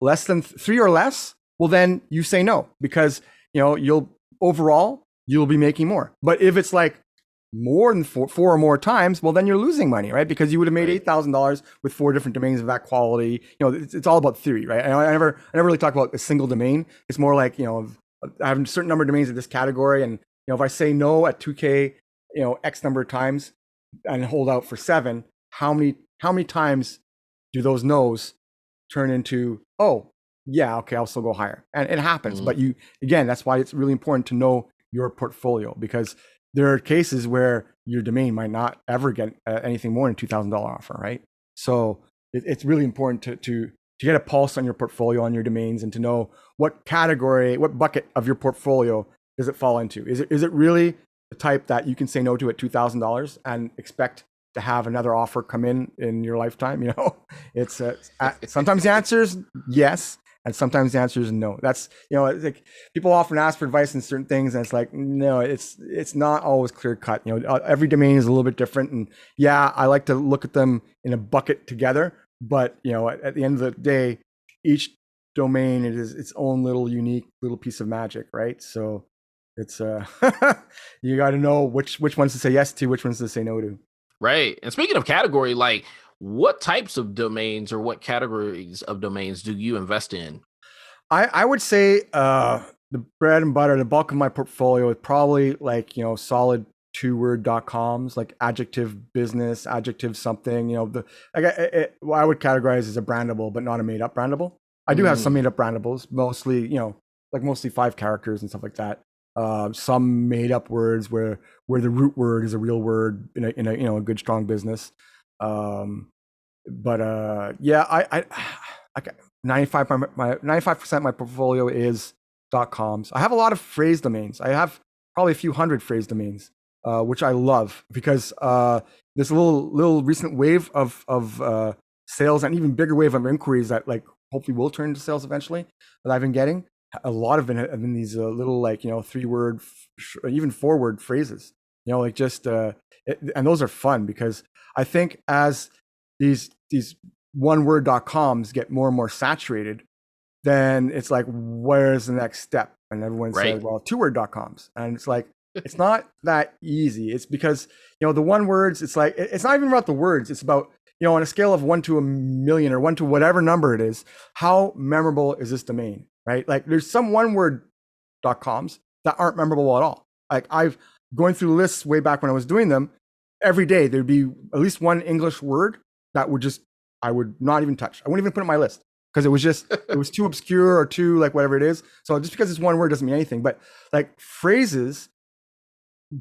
less than three or less, well then you say no, because you know you'll be making more. But if it's like more than four or more times, well then you're losing money, right? Because you would have made $8,000 with four different domains of that quality. You know, it's all about theory, right? I never really talk about a single domain. It's more like, you know, I have a certain number of domains in this category, and you know, if I say no at 2K, you know, X number of times, and hold out for seven, how many times do those no's turn into, oh yeah, okay, I'll still go higher? And it happens. But you, again, that's why it's really important to know your portfolio, because there are cases where your domain might not ever get anything more than $2,000 offer, right? So it's really important to get a pulse on your portfolio, on your domains, and to know what category, what bucket of your portfolio does it fall into. Is it really the type that you can say no to at $2,000 and expect to have another offer come in your lifetime? You know, it's sometimes the answer is yes, and sometimes the answer is no. That's, you know, it's like people often ask for advice in certain things, and it's like, no, it's not always clear cut. You know, every domain is a little bit different, and yeah, I like to look at them in a bucket together. But you know, at the end of the day, each domain it is its own little unique little piece of magic, right? So it's you got to know which ones to say yes to, which ones to say no to. Right. And speaking of category, like, what types of domains or what categories of domains do you invest in? I would say the bread and butter, the bulk of my portfolio is probably like, you know, solid 2-word .coms, like adjective business, adjective something, you know, what I would categorize as a brandable, but not a made up brandable. I do have some made up brandables, mostly, you know, like mostly 5 characters and stuff like that. Some made up words where the root word is a real word in a you know, a good strong business. I 95% of my portfolio is .coms. I have a lot of phrase domains. I have probably a few hundred phrase domains, which I love, because this little recent wave of sales, and even bigger wave of inquiries that like hopefully will turn into sales eventually, that I've been getting a lot of in these little, like, you know, 3-word, even 4-word phrases, you know, like just and those are fun, because I think as these 1-word .coms get more and more saturated, then it's like, where's the next step? And everyone says, well, 2-word .coms. And it's like, it's not that easy. It's because, you know, the 1 words, it's like, it's not even about the words. It's about, you know, on a scale of 1 to 1,000,000 or 1 to whatever number it is, how memorable is this domain, right? Like there's some 1-word .coms that aren't memorable at all. Like I've going through lists way back when I was doing them, every day there'd be at least one English word that would just, I would not even touch. I wouldn't even put it in my list, because it was just, it was too obscure or too like whatever it is. So just because it's 1 word doesn't mean anything, but like phrases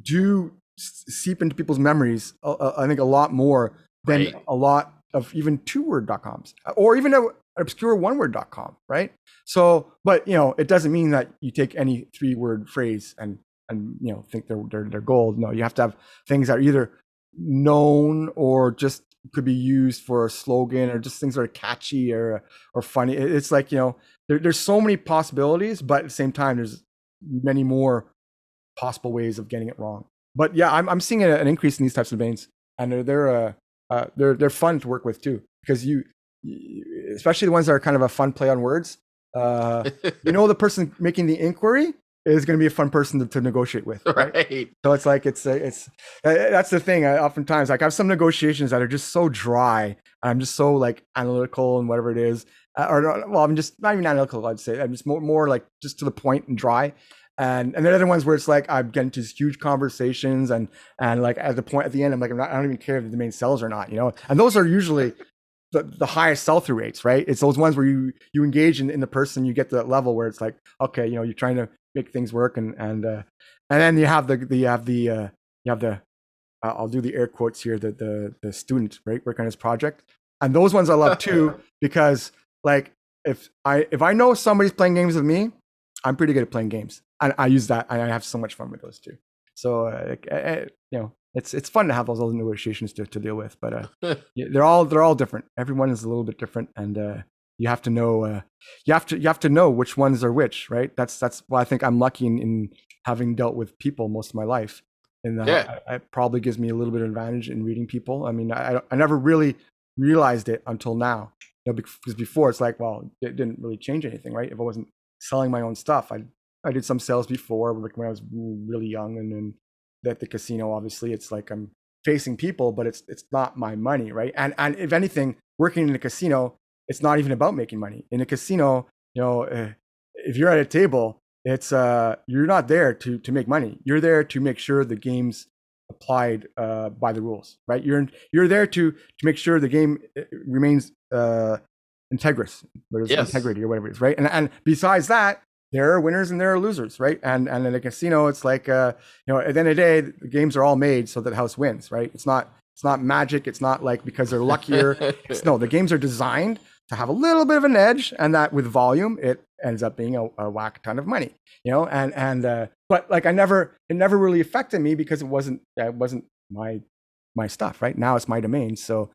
do seep into people's memories, I think, a lot more than a lot of even two-word.coms or even an obscure one-word.com, right? So, but, you know, it doesn't mean that you take any three-word phrase and you know, think they're gold. No, you have to have things that are either known or just could be used for a slogan, or just things that are catchy or funny. It's like, you know, there's so many possibilities, but at the same time, there's many more possible ways of getting it wrong. But yeah, I'm seeing an increase in these types of domains, and they're fun to work with too, because you, especially the ones that are kind of a fun play on words. You know, the person making the inquiry is going to be a fun person to negotiate with, right? So it's like that's the thing. I oftentimes, like, I have some negotiations that are just so dry, and I'm just so like analytical and whatever it is, I'm just not even analytical. I'd say I'm just more like just to the point and dry. And there are other ones where it's like I'm getting to these huge conversations, and like at the end, I'm like, I don't even care if the domain sells or not, you know. And those are usually the highest sell through rates, right? It's those ones where you engage in the person, you get to that level where it's like, okay, you know, you're trying to make things work, and then you have the I'll do the air quotes here, the student, right, working on his project. And those ones I love too, because like if I know somebody's playing games with me, I'm pretty good at playing games. And I use that, and I have so much fun with those too. So you know, it's fun to have those little negotiations to deal with. But they're all different. Everyone is a little bit different, and you have to know you have to know which ones are which, right? That's why I think I'm lucky in having dealt with people most of my life, and it probably gives me a little bit of advantage in reading people. I mean, I never really realized it until now, you know, because before it's like, well, it didn't really change anything, right? If I wasn't selling my own stuff, I did some sales before, like when I was really young, and then at the casino, obviously, it's like I'm facing people, but it's not my money, right? And if anything, working in a casino, it's not even about making money. In a casino, you know, if you're at a table, it's you're not there to make money. You're there to make sure the game's applied by the rules, right? You're there to make sure the game remains integrous, whether it's integrity or whatever it is, right? And besides that, there are winners and there are losers, right? And in a casino, it's like, you know, at the end of the day, the games are all made so that house wins, right? It's not magic. It's not like because they're luckier. No, the games are designed to have a little bit of an edge, and that with volume, it ends up being a whack ton of money, you know? But like it never really affected me, because it wasn't my stuff, right? Now it's my domain. So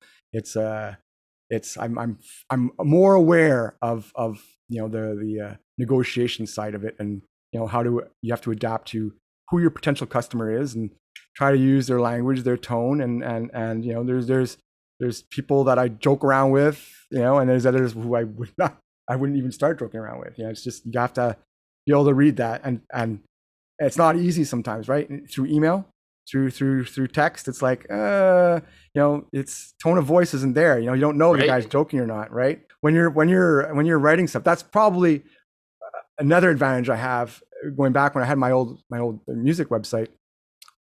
I'm more aware of you know, the negotiation side of it, and you know, you have to adapt to who your potential customer is, and try to use their language, their tone, and you know, there's people that I joke around with, you know, and there's others who I wouldn't even start joking around with. You know, it's just, you have to be able to read that, and it's not easy sometimes, right? Through email, through text, it's like you know, it's tone of voice isn't there, you know, you don't know if the guy's joking or not, right? When you're writing stuff, that's probably another advantage I have. Going back when I had my old music website,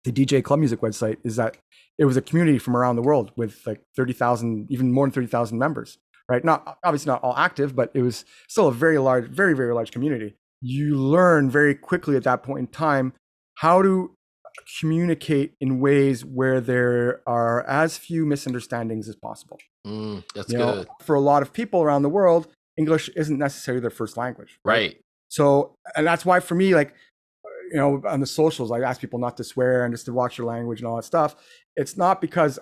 the DJ club music website, is that it was a community from around the world with like 30,000, even more than 30,000 members, right? Not obviously not all active, but it was still a very large, very, very large community. You learn very quickly at that point in time how to communicate in ways where there are as few misunderstandings as possible. That's good. For a lot of people around the world, English isn't necessarily their first language, right? So, and that's why for me, like, you know, on the socials, I ask people not to swear and just to watch your language and all that stuff. It's not because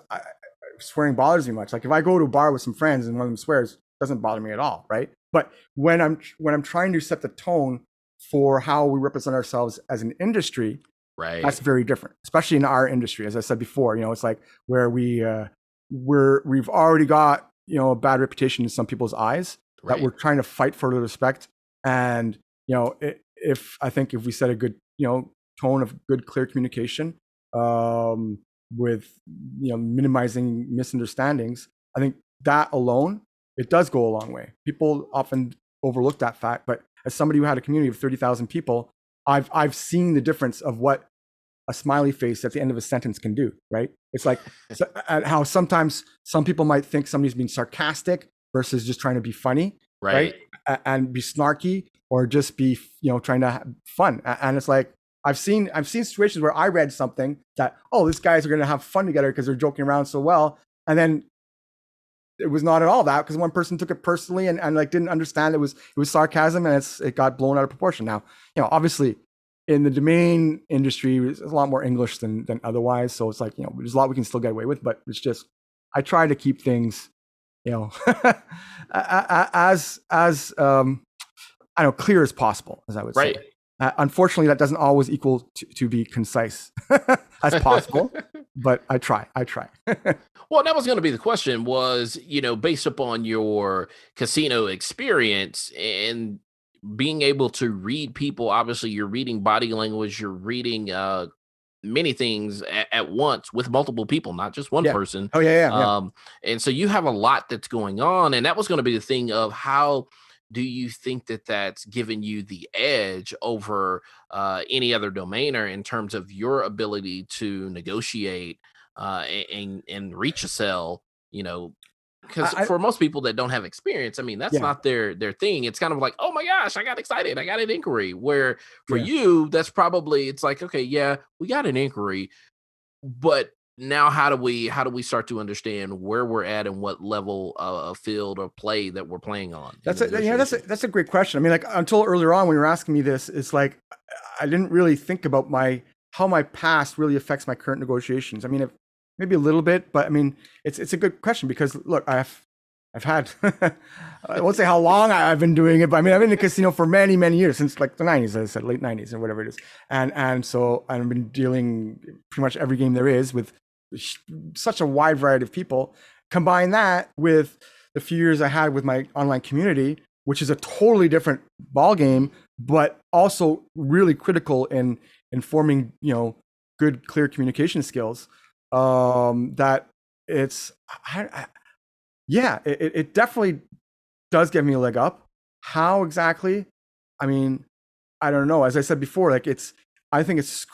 swearing bothers me much. Like if I go to a bar with some friends and one of them swears, it doesn't bother me at all, right? But when I'm trying to set the tone for how we represent ourselves as an industry, right, that's very different, especially in our industry. As I said before, you know, it's like where we've already got, you know, a bad reputation in some people's eyes, right, that we're trying to fight for the respect. And you know, if we set a good, you know, tone of good, clear communication, with, you know, minimizing misunderstandings, I think that alone, it does go a long way. People often overlook that fact, but as somebody who had a community of 30,000 people, I've seen the difference of what a smiley face at the end of a sentence can do, right? It's like how sometimes some people might think somebody's being sarcastic versus just trying to be funny, right? And be snarky, or just be, you know, trying to have fun. And it's like, I've seen situations where I read something that, oh, these guys are going to have fun together because they're joking around so well, and then it was not at all that, because one person took it personally and like didn't understand it was sarcasm, and it got blown out of proportion. Now, you know, obviously in the domain industry, there's a lot more English than otherwise, so it's like, you know, there's a lot we can still get away with, but it's just I try to keep things, you know, I don't know, clear as possible, as I would say. Right. Unfortunately, that doesn't always equal to be concise as possible, but I try. Well, that was going to be the question was, you know, based upon your casino experience and being able to read people, obviously you're reading body language, you're reading many things at once with multiple people, not just one person. Oh, yeah. And so you have a lot that's going on. And that was going to be the thing of how do you think that that's given you the edge over any other domainer in terms of your ability to negotiate and reach a sale, you know, because for most people that don't have experience, I mean, that's not their thing. It's kind of like, oh my gosh, I got excited. I got an inquiry, where for you, that's probably, it's like, okay, yeah, we got an inquiry, but now how do we start to understand where we're at and what level of field or play that we're playing on? That's a great question. I mean, like, until earlier on when you were asking me this, it's like, I didn't really think about how my past really affects my current negotiations. I mean, maybe a little bit, but I mean, it's a good question, because look, I've had, I won't say how long I've been doing it, but I mean, I've been in a casino for many, many years, since like the 90s, as I said, late 90s or whatever it is. And so I've been dealing pretty much every game there is with such a wide variety of people. Combine that with the few years I had with my online community, which is a totally different ball game, but also really critical in forming, you know, good, clear communication skills. It definitely does give me a leg up. How exactly? I mean, I don't know. As I said before, like, I think it's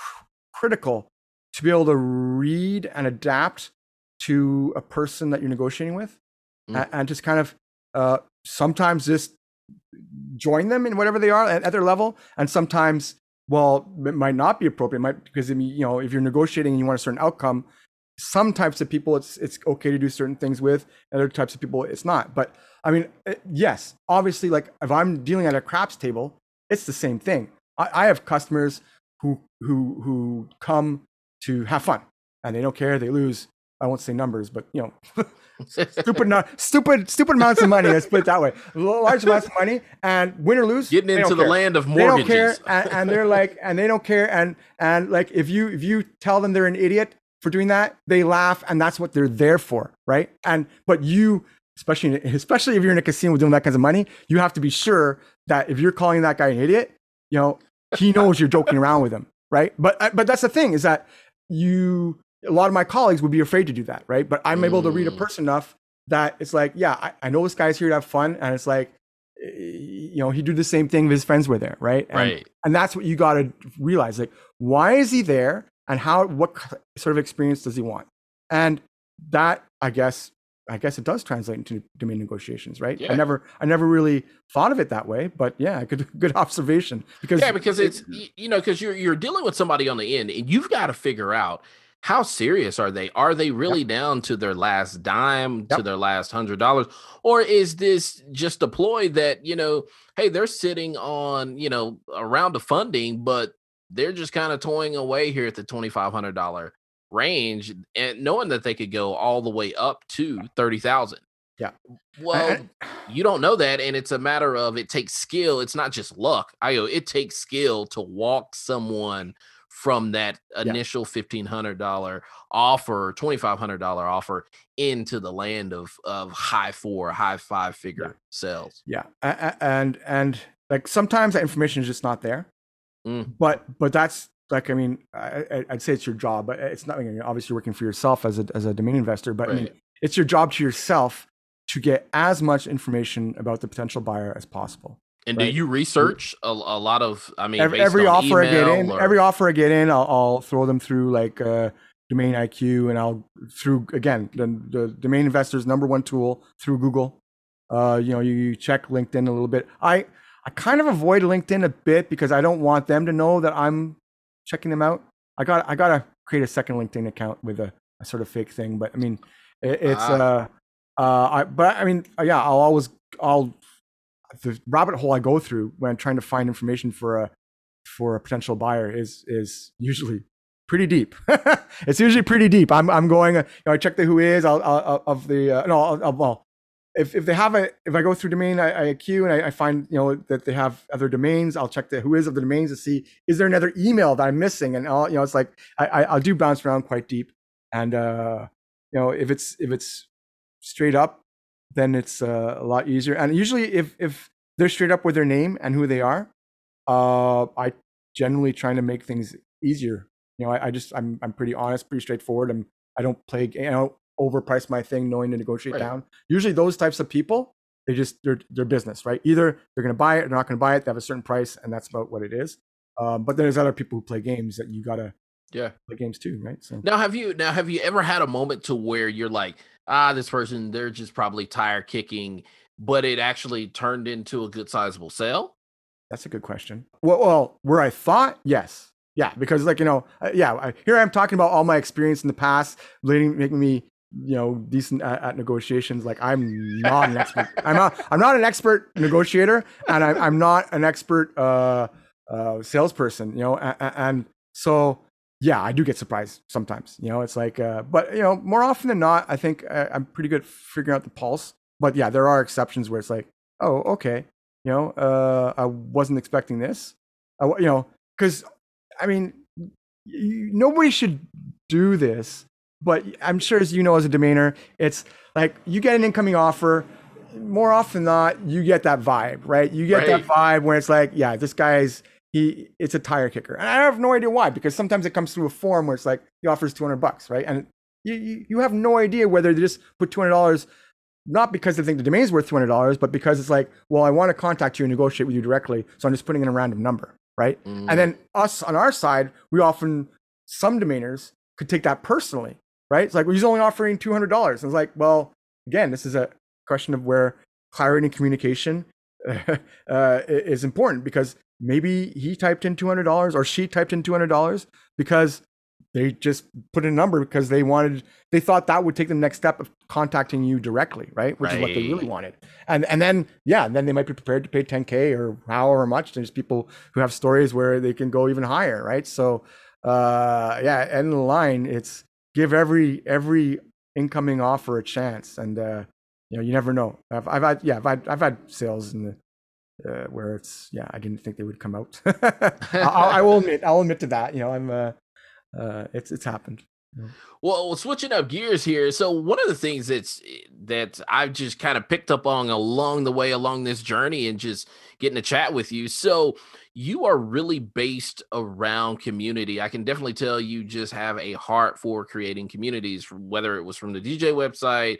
critical to be able to read and adapt to a person that you're negotiating with, and just kind of sometimes just join them in whatever they are at their level. And sometimes, well, it might not be appropriate. It might, because, you know, if you're negotiating and you want a certain outcome, some types of people it's okay to do certain things with, other types of people it's not. But I mean, yes, obviously, like if I'm dealing at a craps table, it's the same thing. I have customers who come to have fun, and they don't care. They lose. I won't say numbers, but you know, stupid amounts of money. Let's put it that way. Large amounts of money, and win or lose, getting into the land of mortgages. They don't care, and they're like, and they don't care, and like if you tell them they're an idiot for doing that, they laugh, and that's what they're there for, right? And but you, especially if you're in a casino doing that kinds of money, you have to be sure that if you're calling that guy an idiot, you know, he knows you're joking around with him, right? But that's the thing, is that a lot of my colleagues would be afraid to do that, right? But I'm able to read a person enough that it's like, yeah, I know this guy's here to have fun, and it's like, you know, he'd do the same thing if his friends were there, right? And that's what you got to realize, like, why is he there, and what sort of experience does he want? And that, I guess it does translate into domain negotiations, right? Yeah. I never really thought of it that way, but yeah, good observation. Because it's you know, because you're dealing with somebody on the end, and you've got to figure out, how serious are they? Are they really down to their last dime, to their last $100? Or is this just a ploy that, you know, hey, they're sitting on, you know, a round of funding, but they're just kind of toying away here at the $2,500 range, and knowing that they could go all the way up to 30,000. Yeah. Well, you don't know that. And it's a matter of, it takes skill. It's not just luck. It takes skill to walk someone from that initial $1,500 offer, $2,500 offer into the land of high 4, high 5 figure sales. Yeah. And like sometimes that information is just not there, but that's like, I mean, I'd say it's your job, but it's not, I mean, obviously you're working for yourself as a domain investor, but I mean, it's your job to yourself to get as much information about the potential buyer as possible. And do you research a lot of? I mean, every offer I get in, I'll throw them through like Domain IQ, and I'll through again the domain investor's #1 tool through Google. You know, you check LinkedIn a little bit. I kind of avoid LinkedIn a bit because I don't want them to know that I'm checking them out. I got to create a second LinkedIn account with a sort of fake thing, but I mean, the rabbit hole I go through when I'm trying to find information for a potential buyer is usually pretty deep. It's usually pretty deep. I'm going, you know, I check the who is, if I go through Domain IQ and I find, you know, that they have other domains, I'll check the who is of the domains to see, is there another email that I'm missing? And I'll, you know, it's like, I'll do bounce around quite deep. And, you know, if it's straight up, then it's a lot easier. And usually if they're straight up with their name and who they are, I generally try to make things easier. You know, I'm pretty honest, pretty straightforward. I don't play, you know, overprice my thing knowing to negotiate down. Usually those types of people, they're business, right? Either they're going to buy it or not going to buy it. They have a certain price and that's about what it is. But there's other people who play games that you got to play games too, right? So now have you ever had a moment to where you're like, this person, they're just probably tire kicking, but it actually turned into a good sizable sale? That's a good question. Well, where I thought, yes. Yeah. Because like, you know, here I am talking about all my experience in the past leading, making me, you know, decent at negotiations. Like I'm not an expert. I'm not an expert negotiator, and I'm not an expert salesperson. You know, and so yeah, I do get surprised sometimes. You know, it's like, but you know, more often than not, I think I'm pretty good at figuring out the pulse. But yeah, there are exceptions where it's like, oh, okay, you know, I wasn't expecting this. You know, because I mean, nobody should do this. But I'm sure, as you know, as a domainer, it's like you get an incoming offer. More often than not, you get that vibe, right? You get that vibe where it's like, yeah, this guy's it's a tire kicker, and I have no idea why. Because sometimes it comes through a form where it's like he offers $200, right? And you have no idea whether they just put $200, not because they think the domain's worth $200, but because it's like, well, I want to contact you and negotiate with you directly, so I'm just putting in a random number, right? Mm. And then us on our side, some domainers could take that personally. Right? It's like, well, he's only offering $200. It's like, well, again, this is a question of where clarity and communication is important, because maybe he typed in $200 or she typed in $200 because they just put a number because they thought that would take the next step of contacting you directly, right? Which is what they really wanted. And then they might be prepared to pay $10K or however much. There's people who have stories where they can go even higher, right? So end of the line, it's give every incoming offer a chance, and you know, you never know. I've had sales in the, where it's I didn't think they would come out. I'll admit to that. You know, I'm it's happened. Well, switching up gears here. So one of the things that I've just kind of picked up on along the way, along this journey, and just getting to chat with you. So you are really based around community. I can definitely tell you just have a heart for creating communities, whether it was from the DJ website,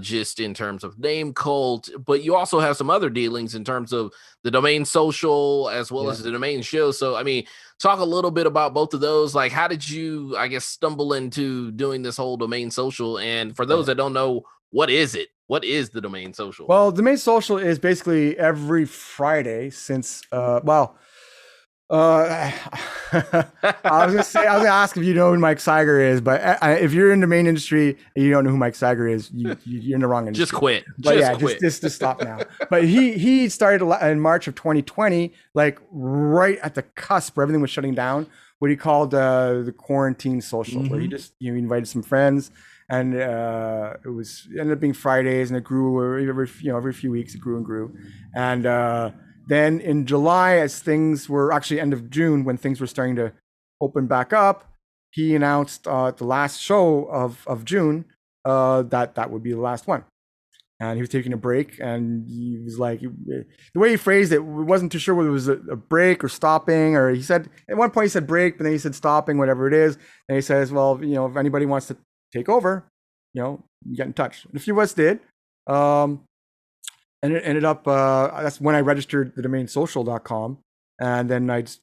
just in terms of Name Cult, but you also have some other dealings in terms of the Domain Social as well as the Domain Show. So, I mean, talk a little bit about both of those. Like, how did you, I guess, stumble into doing this whole Domain Social? And for those that don't know, what is it? What is the Domain Social? Well, the Domain Social is basically every Friday since, I was gonna ask if you know who Mike Cyger is, but if you're in the domain industry and you don't know who Mike Cyger is, you're in the wrong industry. Just quit. Just stop now. But he started in March of 2020, like right at the cusp where everything was shutting down. What he called the quarantine social, where he just invited some friends. And it ended up being Fridays, and it grew every few weeks. It grew and grew, and then in July, as things were actually end of June when things were starting to open back up, he announced the last show of June that would be the last one, and he was taking a break. And he was like, the way he phrased it, we wasn't too sure whether it was a break or stopping, or he said at one point he said break, but then he said stopping, whatever it is. And he says, well, you know, if anybody wants to take over, you know, get in touch. And a few of us did. And it ended up, that's when I registered the DomainSocial.com. And then I just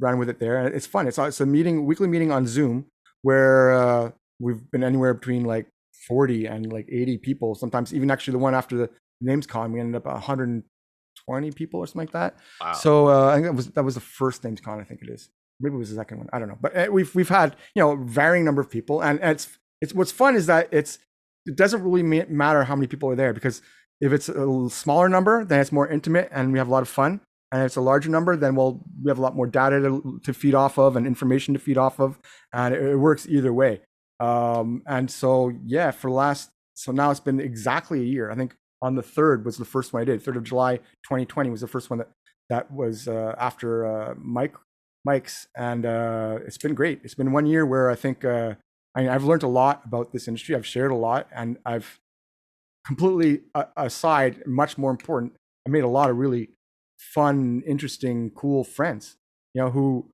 ran with it there. And it's fun. It's a weekly meeting on Zoom where we've been anywhere between like 40 and like 80 people. Sometimes even actually the one after the NamesCon, we ended up 120 people or something like that. Wow. So I think that was the first NamesCon, I think it is. maybe it was the second one, I don't know. But we've had, you know, varying number of people, and it's what's fun is that it doesn't really matter how many people are there, because if it's a smaller number, then it's more intimate and we have a lot of fun. And if it's a larger number, then we have a lot more data to feed off of and information to feed off of, and it works either way. And so yeah, so now it's been exactly a year. I think on the 3rd was the first one I did. 3rd of July 2020 was the first one that was after Mike's, and it's been great. It's been 1 year where I think I've learned a lot about this industry. I've shared a lot, and I've completely aside, much more important, I made a lot of really fun, interesting, cool friends. You know, who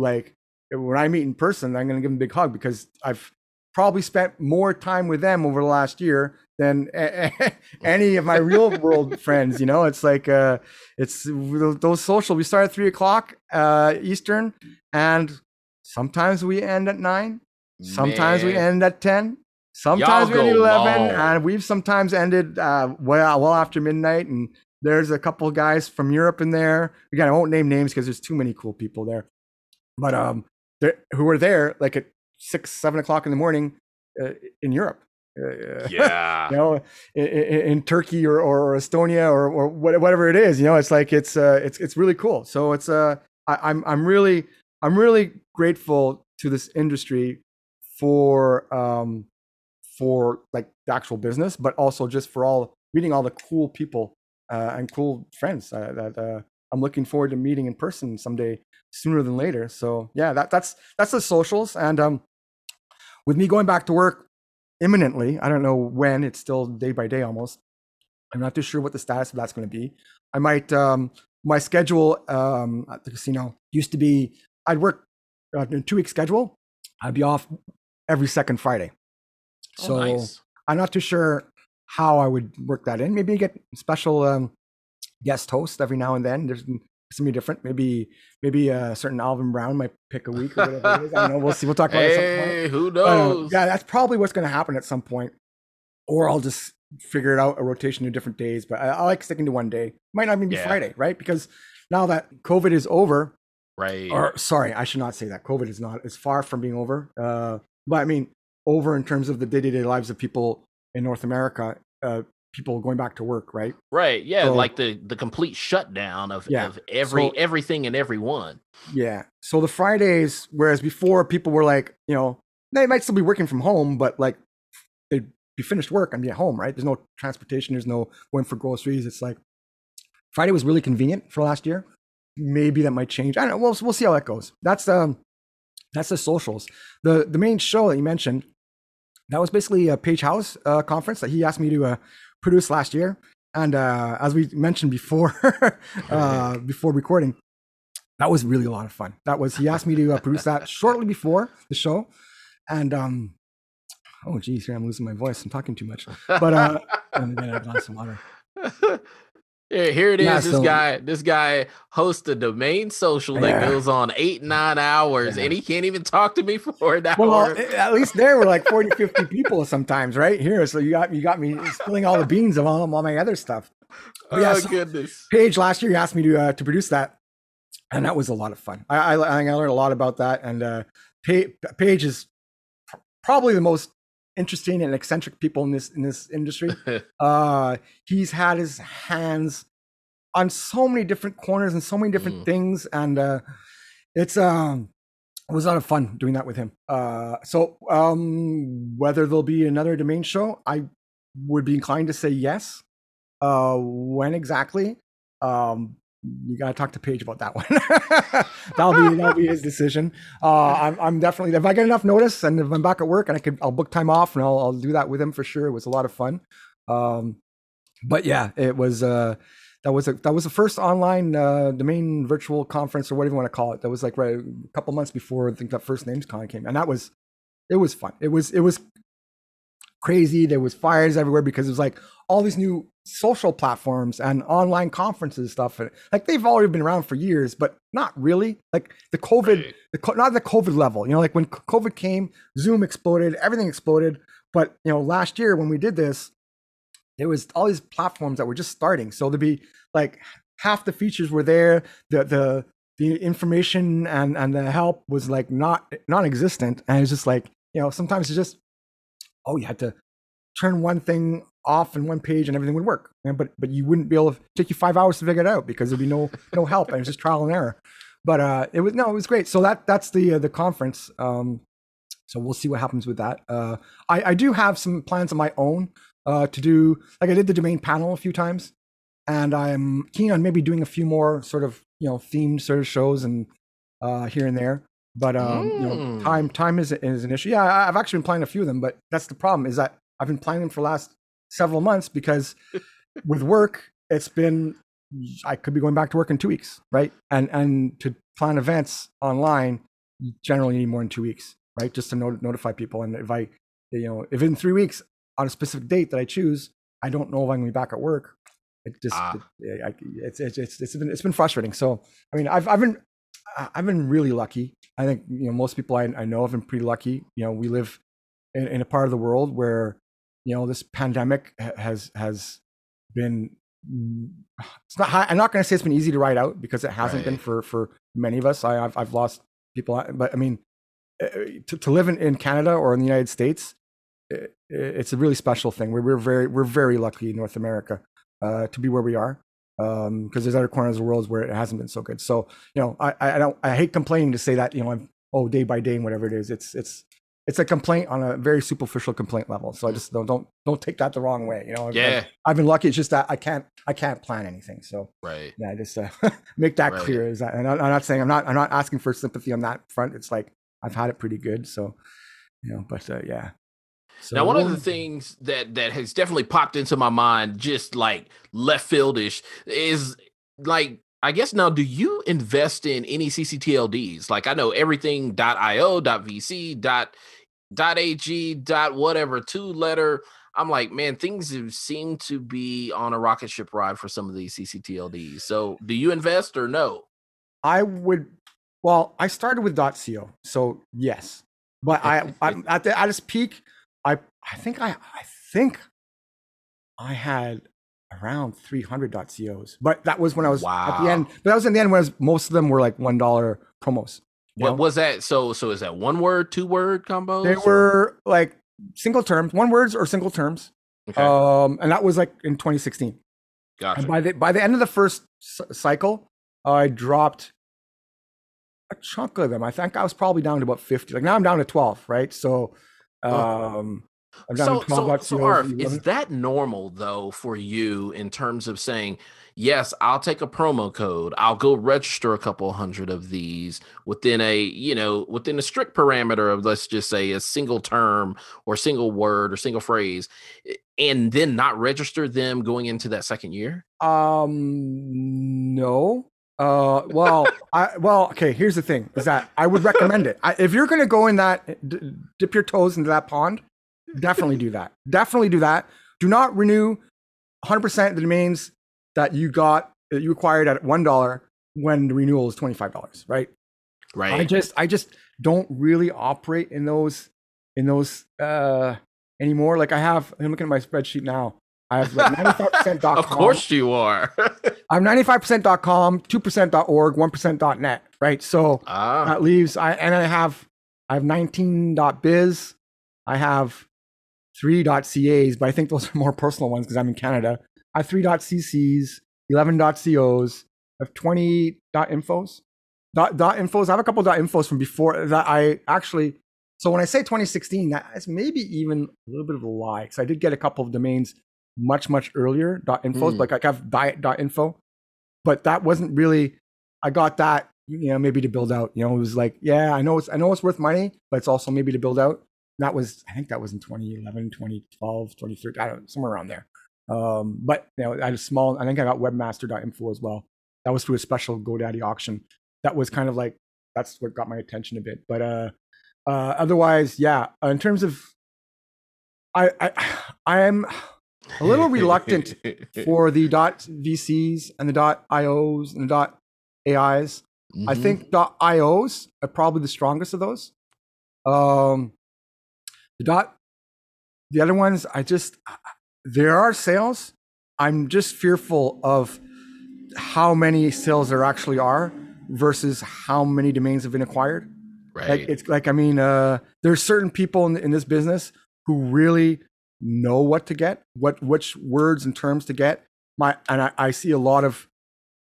like when I meet in person, I'm gonna give them a big hug, because I've probably spent more time with them over the last year than any of my real world friends. You know, it's like it's those social. We start at 3 o'clock Eastern, and sometimes we end at 9. Sometimes we end at 10. Sometimes we end at 11, and we've sometimes ended well after midnight. And there's a couple of guys from Europe in there. Again, I won't name names because there's too many cool people there. But who were there like at 6, 7 o'clock in the morning in Europe. Yeah, you know, in Turkey or Estonia or whatever it is. You know, it's like it's really cool. So it's I'm really grateful to this industry for like the actual business, but also just for meeting all the cool people and cool friends that I'm looking forward to meeting in person someday sooner than later. So yeah, that's the socials. And with me going back to work imminently, I don't know when, it's still day by day almost. I'm not too sure what the status of that's going to be. I might, my schedule at the casino used to be, I'd work a 2-week schedule. I'd be off every second Friday. So nice. I'm not too sure how I would work that in. Maybe get special guest hosts every now and then. There's something different. Maybe a certain Alvin Brown might pick a week or whatever it is. I don't know. We'll see. We'll talk about it at some point. Who knows? Yeah, that's probably what's going to happen at some point. Or I'll just figure it out, a rotation of different days. But I like sticking to one day. Might not even be Friday, right? Because now that COVID is over, right? Or sorry, I should not say that. COVID is not. It's far from being over. But I mean, over in terms of the day-to-day lives of people in North America. People going back to work, right? Right. Yeah. So, like the complete shutdown of everything and everyone. Yeah. So the Fridays, whereas before people were like, you know, they might still be working from home, but like they'd be finished work and be at home, right? There's no transportation. There's no going for groceries. It's like Friday was really convenient for last year. Maybe that might change. I don't know. We'll see how that goes. That's the socials. The main show that you mentioned, that was basically a Paige Howe conference that he asked me to produce last year. And as we mentioned before, before recording, that was really a lot of fun. He asked me to produce that shortly before the show. And, oh geez, I'm losing my voice. I'm talking too much, but I'm gonna get a glass of water. Here it is. Yeah, this guy hosts a Domain Social that goes on 8-9 hours, and he can't even talk to me for an hour. Well, at least there were like 40, 50 people sometimes, right here. So you got me spilling all the beans of all my other stuff. But yeah, goodness! Paige last year, he asked me to produce that, and that was a lot of fun. I think I learned a lot about that, and Paige is probably the most interesting and eccentric people in this industry. He's had his hands on so many different corners and so many different things, and it was a lot of fun doing that with him. Whether there'll be another Domain Show, I would be inclined to say yes. When exactly? You gotta talk to Paige about that one. that'll be his decision. I'm definitely, if I get enough notice and if I'm back at work and I'll book time off, and I'll do that with him for sure. It was a lot of fun. But yeah, it was that was the first online domain virtual conference or whatever you want to call it. That was like right a couple months before I think that first NamesCon came, and it was fun. It was crazy. There was fires everywhere because it was like all these new social platforms and online conferences and stuff, and like they've already been around for years, but not really like the COVID, right. Not the COVID level, you know, like when COVID came, Zoom exploded, everything exploded. But you know, last year when we did this, there was all these platforms that were just starting. So there'd be like half the features were there. The, the, the information and the help was like non-existent. And it's just like, you know, sometimes it's just, oh, you had to turn one thing off in one page and everything would work. And, but you wouldn't be able to take you 5 hours to figure it out because there'd be no help. And it was just trial and error. But it was great. So that's the conference. So we'll see what happens with that. I do have some plans of my own to do, like I did the domain panel a few times, and I'm keen on maybe doing a few more sort of, you know, themed sort of shows and here and there. But you know, time is an issue. Yeah, I've actually been planning a few of them, but that's the problem, is that I've been planning them for the last several months because with work, it's been, I could be going back to work in 2 weeks, right? And to plan events online, you generally need more than 2 weeks, right? Just to notify people. And if I, you know, if in 3 weeks on a specific date that I choose, I don't know if I'm going to be back at work. It just, it's been frustrating. So I mean, I've been really lucky. I think, you know, most people I know have been pretty lucky. You know, we live in a part of the world where, you know, this pandemic has been, it's not, I'm not going to say it's been easy to ride out, because it hasn't been for many of us. I've lost people, but I mean, to live in Canada or in the United States, it's a really special thing. We're very lucky in North America to be where we are, because there's other corners of the world where it hasn't been so good. So, you know, I hate complaining to say that, you know, I'm day by day and whatever it is. It's a complaint on a very superficial complaint level. So I just don't take that the wrong way. You know, yeah. I've been lucky. It's just that I can't plan anything. So right. Yeah, just make that clear. Is that, and I'm not saying I'm not asking for sympathy on that front. It's like I've had it pretty good. So, you know, but yeah. So, now, one of the things that has definitely popped into my mind, just like left fieldish, is like, I guess now, do you invest in any CCTLDs? Like, I know everything .io, .vc, .ag, .whatever, 2-letter. I'm like, man, things seem to be on a rocket ship ride for some of these CCTLDs. So do you invest or no? I started with .co, so yes. But I'm at its peak, I think I had around 300 .co's, but that was when I was at the end. But that was in the end when most of them were like $1 promos. What was that? So is that 1 word, 2 word combos? They were like single terms, 1 words or single terms. Okay. And that was like in 2016. Gotcha. And by the end of the first cycle, I dropped a chunk of them. I think I was probably down to about 50. Like now I'm down to 12, right? So So Arif, is that normal though for you in terms of saying, yes, I'll take a promo code, I'll go register a couple hundred of these within a, you know, within a strict parameter of, let's just say, a single term or single word or single phrase, and then not register them going into that second year? No. Okay. Here's the thing: is that I would recommend it. If you're going to go in that, dip your toes into that pond, definitely do that. Definitely do that. Do not renew 100% of the domains that you acquired at $1 when the renewal is $25. Right. Right. I just don't really operate in those anymore. Like I'm looking at my spreadsheet now. I have like 95% .com. Of course you are. I'm 95% .com, 2% .org, 1% .net, right? So that leaves, I have 19.biz. I have 3.cas, but I think those are more personal ones because I'm in Canada. I have 3.ccs, 11.cos, I have 20.infos. .infos, I have a couple .infos from before that I actually, so when I say 2016, that's maybe even a little bit of a lie, because I did get a couple of domains much earlier .infos, like I have diet.info, but that wasn't really, I got that, you know, maybe to build out, you know, it was like, yeah, I know it's worth money, but it's also maybe to build out. And that was, I think that was in 2011, 2012, 2013, I don't know, somewhere around there. But you know, I had a small, I think I got webmaster.info as well. That was through a special GoDaddy auction. That was kind of like, that's what got my attention a bit. But otherwise, yeah, in terms of, I am a little reluctant for the .vcs and the .ios and the .ais. Mm-hmm. I think .ios are probably the strongest of those. The other ones, there are sales. I'm just fearful of how many sales there actually are versus how many domains have been acquired. Right. Like, it's like, I mean, there's certain people in this business who really know what to get, which words and terms to get. And I see a lot of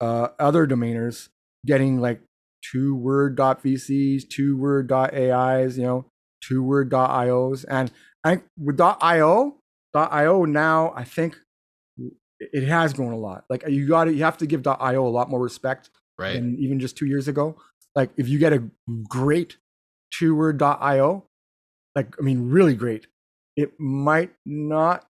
other domainers getting like 2-word.vcs, 2-word.ais, you know, 2-word.ios, and with .io now, I think it has grown a lot. Like you have to give .io a lot more respect, right, than even just 2 years ago. Like if you get a great 2-word.io, like, I mean, really great, it might not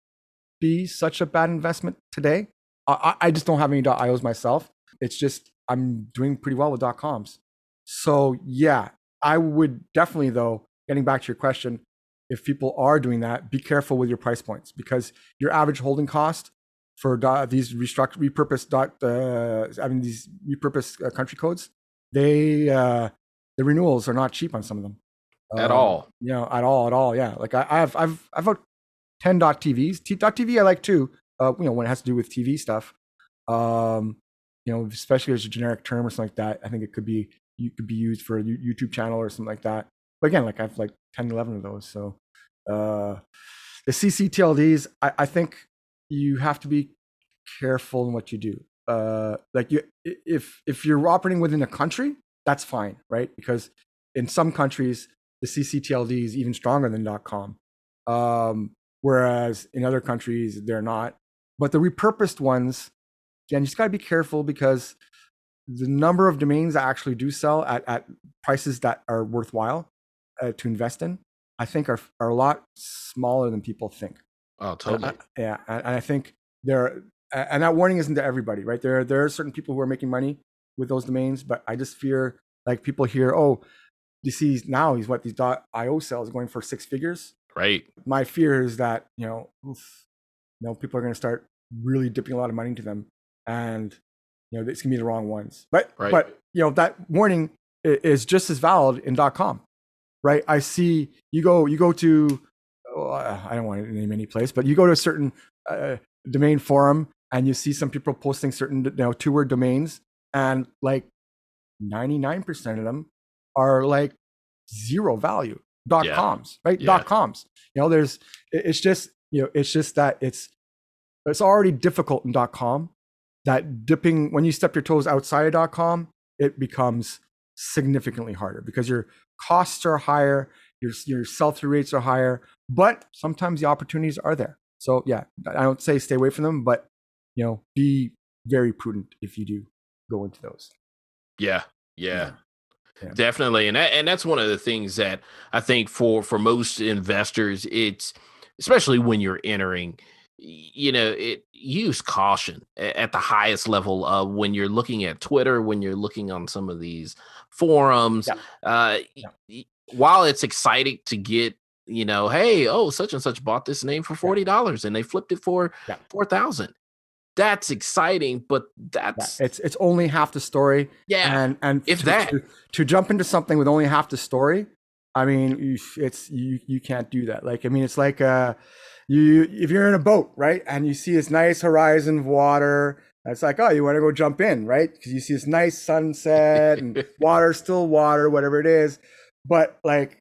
be such a bad investment today. I just don't have any .ios myself. It's just I'm doing pretty well with .coms. So yeah, I would definitely, though, getting back to your question, if people are doing that, be careful with your price points, because your average holding cost for these repurposed country codes, the renewals are not cheap on some of them. At all. You know, at all. Yeah. Like I've got 10 .tvs. .tv I like too, you know, when it has to do with TV stuff. You know, especially if it's a generic term or something like that, I think it could be used for a YouTube channel or something like that. But again, like I've like 10, 11 of those. So the CCTLDs, I think you have to be careful in what you do. Like if you're operating within a country, that's fine, right? Because in some countries, the CCTLD is even stronger than .com. Whereas in other countries, they're not. But the repurposed ones, again, you just got to be careful, because the number of domains that actually do sell at prices that are worthwhile to invest in, I think are a lot smaller than people think. Oh, totally. And I think that warning isn't to everybody, right? There are certain people who are making money with those domains, but I just fear, like, people hear, oh, you see now these .io sales going for 6 figures. Right. My fear is that, you know, people are going to start really dipping a lot of money into them, and, you know, it's going to be the wrong ones. But you know, that warning is just as valid in .com, right? I see you go to, I don't want to name any place, but you go to a certain domain forum and you see some people posting certain, you know, 2-word domains, and like 99% of them are like zero value .coms, right? Yeah. .coms, you know, it's already difficult in .com, that dipping, when you step your toes outside of .com, it becomes significantly harder because your costs are higher, your sell-through rates are higher, but sometimes the opportunities are there. So yeah, I don't say stay away from them, but, you know, be very prudent if you do go into those. Yeah. Definitely. And that's one of the things that I think for most investors, it's, especially when you're entering, you know, use caution at the highest level of when you're looking at Twitter, when you're looking on some of these forums. While it's exciting to get, you know, hey, oh, such and such bought this name for $40 and they flipped it for $4,000. That's exciting, but that's it's only half the story. Yeah, and if to jump into something with only half the story, I mean, it's you can't do that. Like, I mean, it's like if you're in a boat, right, and you see this nice horizon of water, and it's like, oh, you want to go jump in, right, because you see this nice sunset and water, still water, whatever it is, but like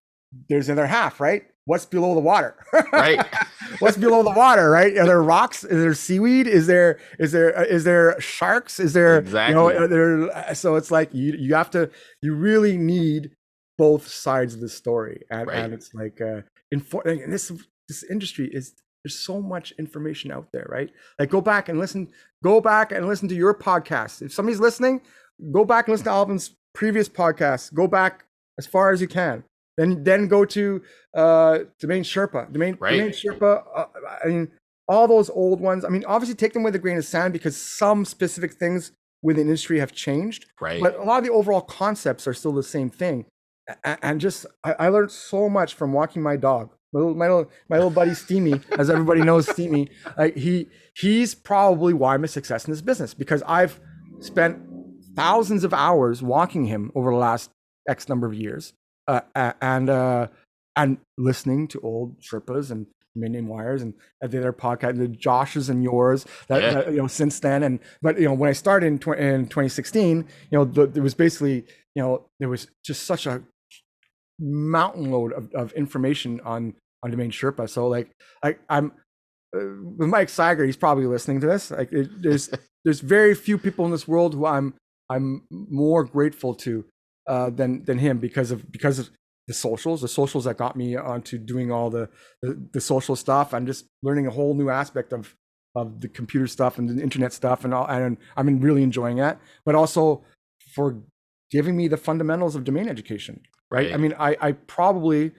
there's another half, right? What's below the water? Right. What's below the water? Right. Are there rocks? Is there seaweed? Is there sharks? Is there, exactly, you know, so it's like, you really need both sides of the story. And, and it's like, and this industry there's so much information out there, right? Like go back and listen to your podcast. If somebody's listening, go back and listen to Alvin's previous podcasts, go back as far as you can. Then go to DomainSherpa. DomainSherpa. I mean, all those old ones. I mean, obviously take them with a grain of sand, because some specific things within industry have changed. Right. But a lot of the overall concepts are still the same thing. And just, I learned so much from walking my dog. My little buddy Steamy, as everybody knows, Steamy. Like he's probably why I'm a success in this business, because I've spent thousands of hours walking him over the last X number of years. And listening to old Sherpas and Dominion Wires and the other podcast, the Josh's and yours, that, yeah, that, you know, since then. And but you know, when I started in 2016, you know, there was basically, you know, there was just such a mountain load of information on Domain Sherpa. So like I'm with Mike Cyger, he's probably listening to this. Like there's very few people in this world who I'm more grateful to than him, because of the socials that got me onto doing all the social stuff. I'm just learning a whole new aspect of the computer stuff and the internet stuff, and all, and I'm really enjoying that. But also for giving me the fundamentals of domain education, right? I mean, I probably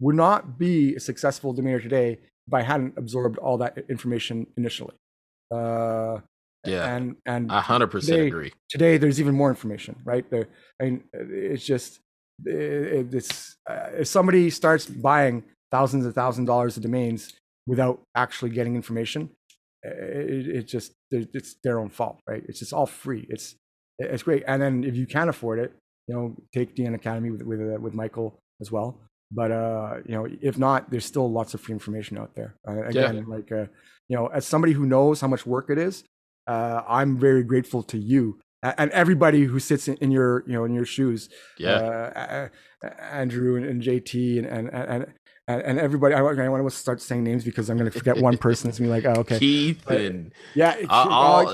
would not be a successful domainer today if I hadn't absorbed all that information initially. Yeah, and 100% agree. Today, there's even more information, right? I mean, it's just. If somebody starts buying thousands of dollars of domains without actually getting information, it's their own fault, right? It's just all free. It's great. And then if you can afford it, you know, take DN Academy with Michael as well. But you know, if not, there's still lots of free information out there. Again, yeah. Like you know, as somebody who knows how much work it is, I'm very grateful to you. And everybody who sits in your, you know, in your shoes, yeah, Andrew and JT and everybody. I want to start saying names because I'm going to forget one person. It's gonna be like, oh, okay, Keith, and yeah,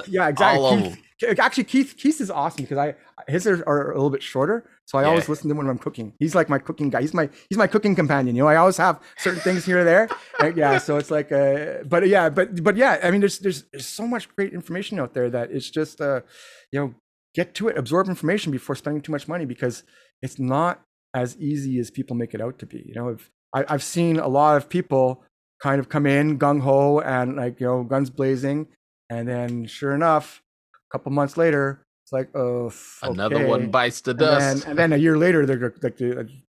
yeah, exactly. Keith, actually, Keith is awesome because his are a little bit shorter, so I always listen to him when I'm cooking. He's like my cooking guy. He's my cooking companion. You know, I always have certain things here or there. And yeah, so it's like, but yeah, I mean, there's so much great information out there that it's just. You know, get to it, absorb information before spending too much money, because it's not as easy as people make it out to be. You know, I've seen a lot of people kind of come in gung-ho and like, you know, guns blazing. And then sure enough, a couple months later, it's like, oh, okay. Another one bites the dust. And then a year later, they're like,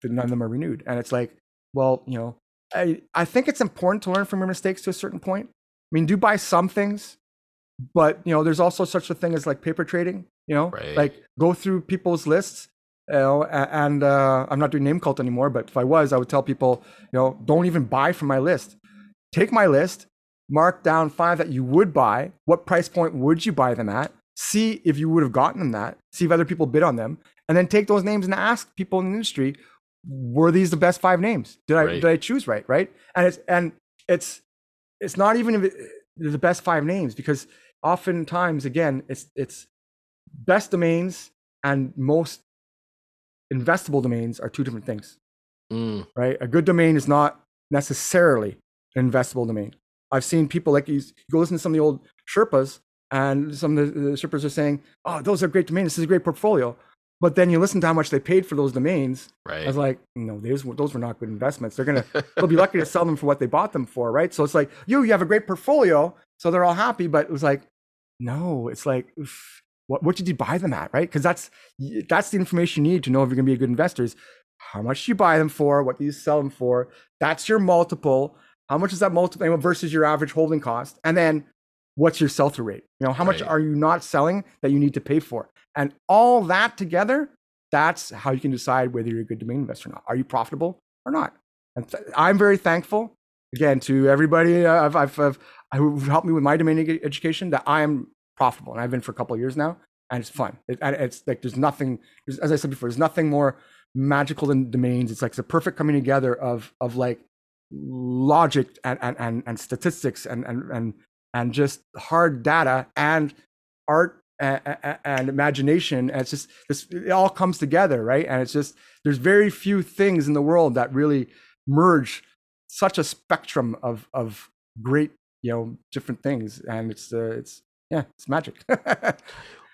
none of them are renewed. And it's like, well, you know, I think it's important to learn from your mistakes to a certain point. I mean, do buy some things. But you know, there's also such a thing as like paper trading. You know, right. Like go through people's lists. You know, and I'm not doing Name Cult anymore, but if I was, I would tell people, you know, don't even buy from my list. Take my list, mark down 5 that you would buy. What price point would you buy them at? See if you would have gotten them that. See if other people bid on them, and then take those names and ask people in the industry, were these the best 5 names? Did I choose right? Right? And it's not even if the best 5 names, because oftentimes, again, it's best domains and most investable domains are 2 different things, right? A good domain is not necessarily an investable domain. I've seen people like, you go listen to some of the old Sherpas, and some of the Sherpas are saying, oh, those are great domains. This is a great portfolio. But then you listen to how much they paid for those domains. Right. I was like, no, those were not good investments. They'll be lucky to sell them for what they bought them for, right? So it's like, you have a great portfolio. So they're all happy, but it was like, no, it's like, oof, what did you buy them at, right? Because that's the information you need to know if you're going to be a good investor is how much you buy them for, what do you sell them for, that's your multiple, how much is that multiple versus your average holding cost, and then what's your sell-through rate? You know, how much are you not selling that you need to pay for? And all that together, that's how you can decide whether you're a good domain investor or not. Are you profitable or not? And I'm very thankful, again, to everybody who helped me with my domain education, that I am profitable, and I've been for a couple of years now, and it's fun. It's like as I said before, there's nothing more magical than domains. It's like it's a perfect coming together of like logic and statistics and just hard data and art and imagination. And it's just it all comes together, right? And it's just there's very few things in the world that really merge such a spectrum of great, you know, different things, and it's magic.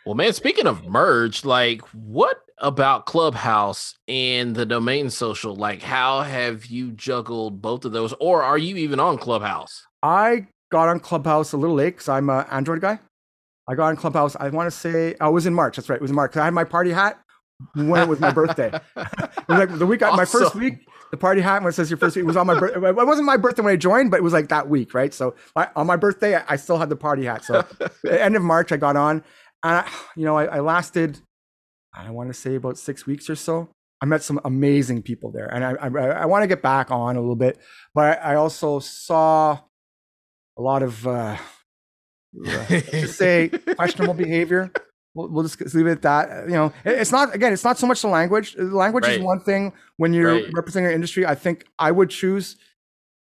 Well, man, speaking of merge, like what about Clubhouse and the Domain Social? Like, how have you juggled both of those, or are you even on Clubhouse? I got on Clubhouse a little late because I'm an Android guy. I got on Clubhouse, I want to say, I was in March. That's right, it was in March. I had my party hat when it was my birthday. It was like the week, awesome. My first week. The party hat when it says your first week was on my birthday. It wasn't my birthday when I joined, but it was like that week, right? So on my birthday, I still had the party hat. So end of March, I got on, and I lasted, I want to say about 6 weeks or so. I met some amazing people there, and I want to get back on a little bit, but I also saw a lot of let's say questionable behavior. We'll just leave it at that. You know, it's not, again, it's not so much the language. Language is one thing when you're representing an industry. I think I would choose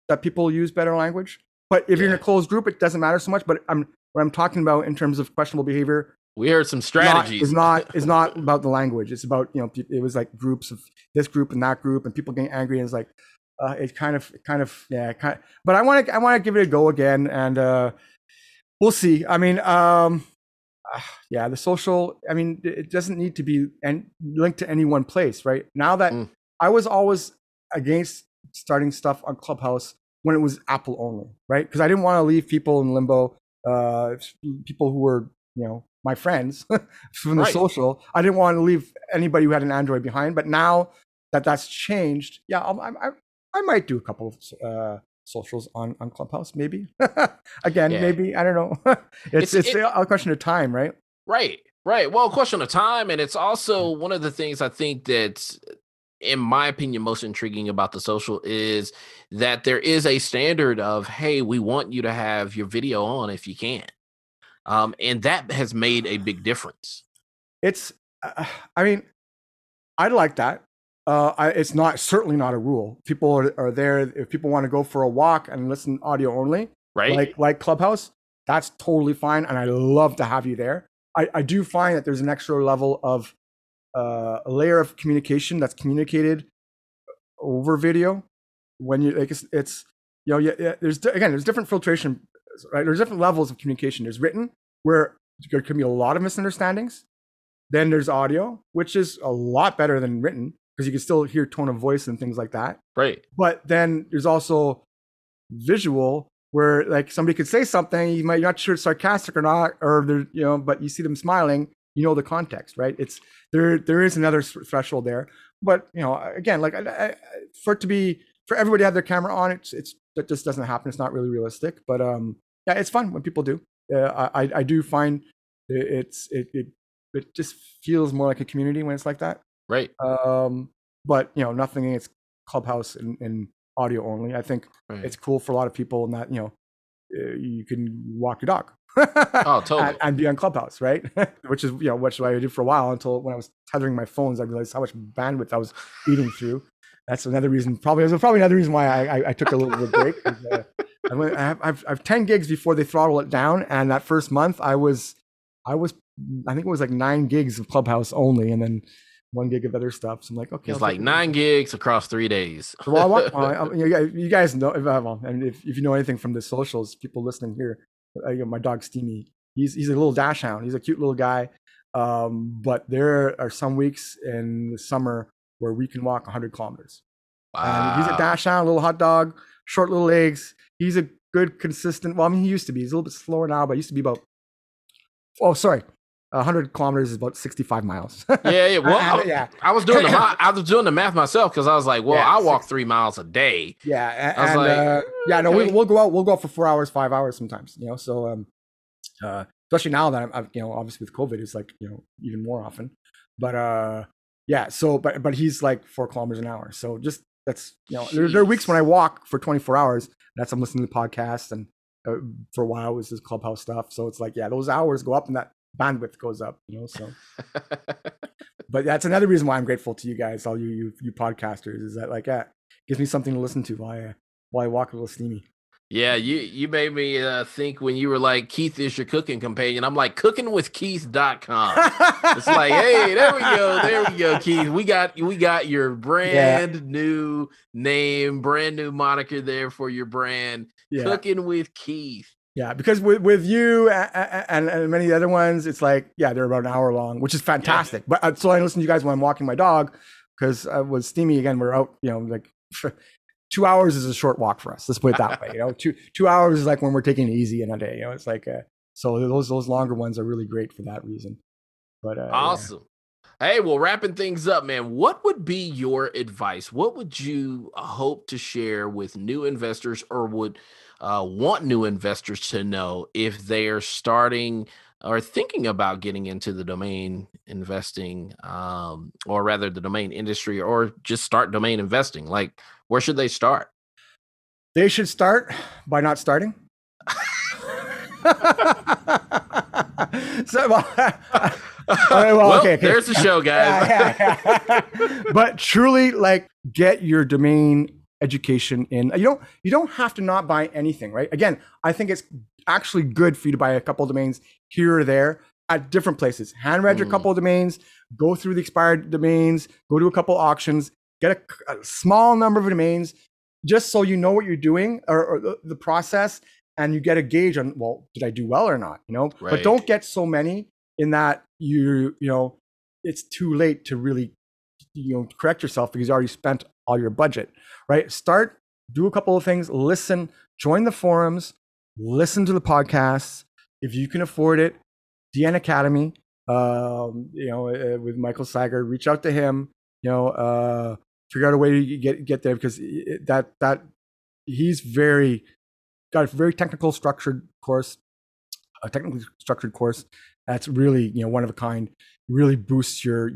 that people use better language. But if you're in a closed group, it doesn't matter so much. But what I'm talking about in terms of questionable behavior, we heard some strategies. It's not about the language. It's about, you know, it was like groups of this group and that group, and people getting angry. And it's like it kind of. But I want to give it a go again, and we'll see. I mean, yeah, the social. I mean, it doesn't need to be linked to any one place, right? Now that I was always against starting stuff on Clubhouse when it was Apple only, right? Because I didn't want to leave people in limbo. People who were, you know, my friends from the social. I didn't want to leave anybody who had an Android behind. But now that that's changed, yeah, I might do a couple of socials on Clubhouse, maybe. Again, maybe, I don't know. it's a question of time, right? Right. Well, a question of time, and it's also one of the things I think that's, in my opinion, most intriguing about the social is that there is a standard of, hey, we want you to have your video on if you can. And that has made a big difference. It's, I mean, I like that. It's not, certainly not a rule. People are there. If people want to go for a walk and listen audio only, right? Like Clubhouse, that's totally fine. And I love to have you there. I do find that there's an extra level of, a layer of communication that's communicated over video when you like it's you know there's different filtration, right? There's different levels of communication. There's written, where there can be a lot of misunderstandings. Then there's audio, which is a lot better than written because you can still hear tone of voice and things like that, right? But then there's also visual, where like somebody could say something, you might not sure it's sarcastic or not, or they're, you know, but you see them smiling. You know the context, right? It's there is another threshold there, but you know, again, like for everybody to have their camera on, it's that just doesn't happen. It's not really realistic, but yeah, it's fun when people do. I do find it just feels more like a community when it's like that, right? But you know, nothing against Clubhouse and audio only. I think it's cool for a lot of people, and that, you know, you can walk your dog. Oh, totally. And be on Clubhouse, right? Which is, you know, what I did for a while, until when I was tethering my phones, I realized how much bandwidth I was eating through. That's another reason. Probably another reason why I took a little bit of a break. I have 10 gigs before they throttle it down, and that first month I think it was like 9 gigs of Clubhouse only, and then 1 gig of other stuff. So I'm like, okay, it's like 9 gigs across 3 days. Well, you guys know, if you know anything from the socials, people listening here. You know, my dog Steamy, he's a little dash hound. He's a cute little guy, but there are some weeks in the summer where we can walk 100 kilometers. Wow. And he's a dash hound, little hot dog, short little legs. He's a good, consistent. Well, I mean, he used to be. He's a little bit slower now, but he used to be about. 100 kilometers is about 65 miles. Yeah. Well, I was doing the math myself, because I was like, well, I walk 3 miles a day. Yeah, I was we'll go out for 4 hours, 5 hours sometimes. You know, so especially now that I'm, you know, obviously with COVID, it's like, you know, even more often. But yeah, so but he's like 4 kilometers an hour. So just that's, you know, there are weeks when I walk for 24 hours. That's I'm listening to the podcast, and for a while it was this Clubhouse stuff. So it's like, yeah, those hours go up, and that bandwidth goes up, you know, so but that's another reason why I'm grateful to you guys, all you podcasters, is that like that gives me something to listen to while I walk a little Steamy. Yeah, you made me think when you were like, Keith is your cooking companion. I'm like, cookingwithkeith.com. It's like, hey, there we go, Keith. We got your brand new name, brand new moniker there for your brand, Cooking with Keith. Yeah, because with you and many other ones, it's like, yeah, they're about an hour long, which is fantastic. Yeah. But so I listen to you guys when I'm walking my dog, because with Steamy, again, we're out, you know, like 2 hours is a short walk for us. Let's put it that way. You know, two hours is like when we're taking it easy in a day. You know, it's like so those longer ones are really great for that reason. But awesome. Yeah. Hey, well, wrapping things up, man, what would be your advice? What would you hope to share with new investors, or would want new investors to know if they are starting are thinking about getting into the domain investing, or rather the domain industry, or just start domain investing? Like, where should they start? They should start by not starting. So, okay. There's the show, guys. But truly, like, get your domain education in. You don't have to not buy anything, right? Again, I think it's actually good for you to buy a couple of domains here or there at different places. Hand register a couple of domains, go through the expired domains, go to a couple auctions, get a small number of domains, just so you know what you're doing, or the process, and you get a gauge on, well, did I do well or not? Right. But don't get so many in that you it's too late to really correct yourself, because you already spent all your budget, right? Start, do a couple of things, listen, join the forums, listen to the podcasts if you can afford it. DN Academy, with Michael Cyger, reach out to him. Figure out a way to get there, because he's got a very technically structured course that's really one of a kind. Really boosts your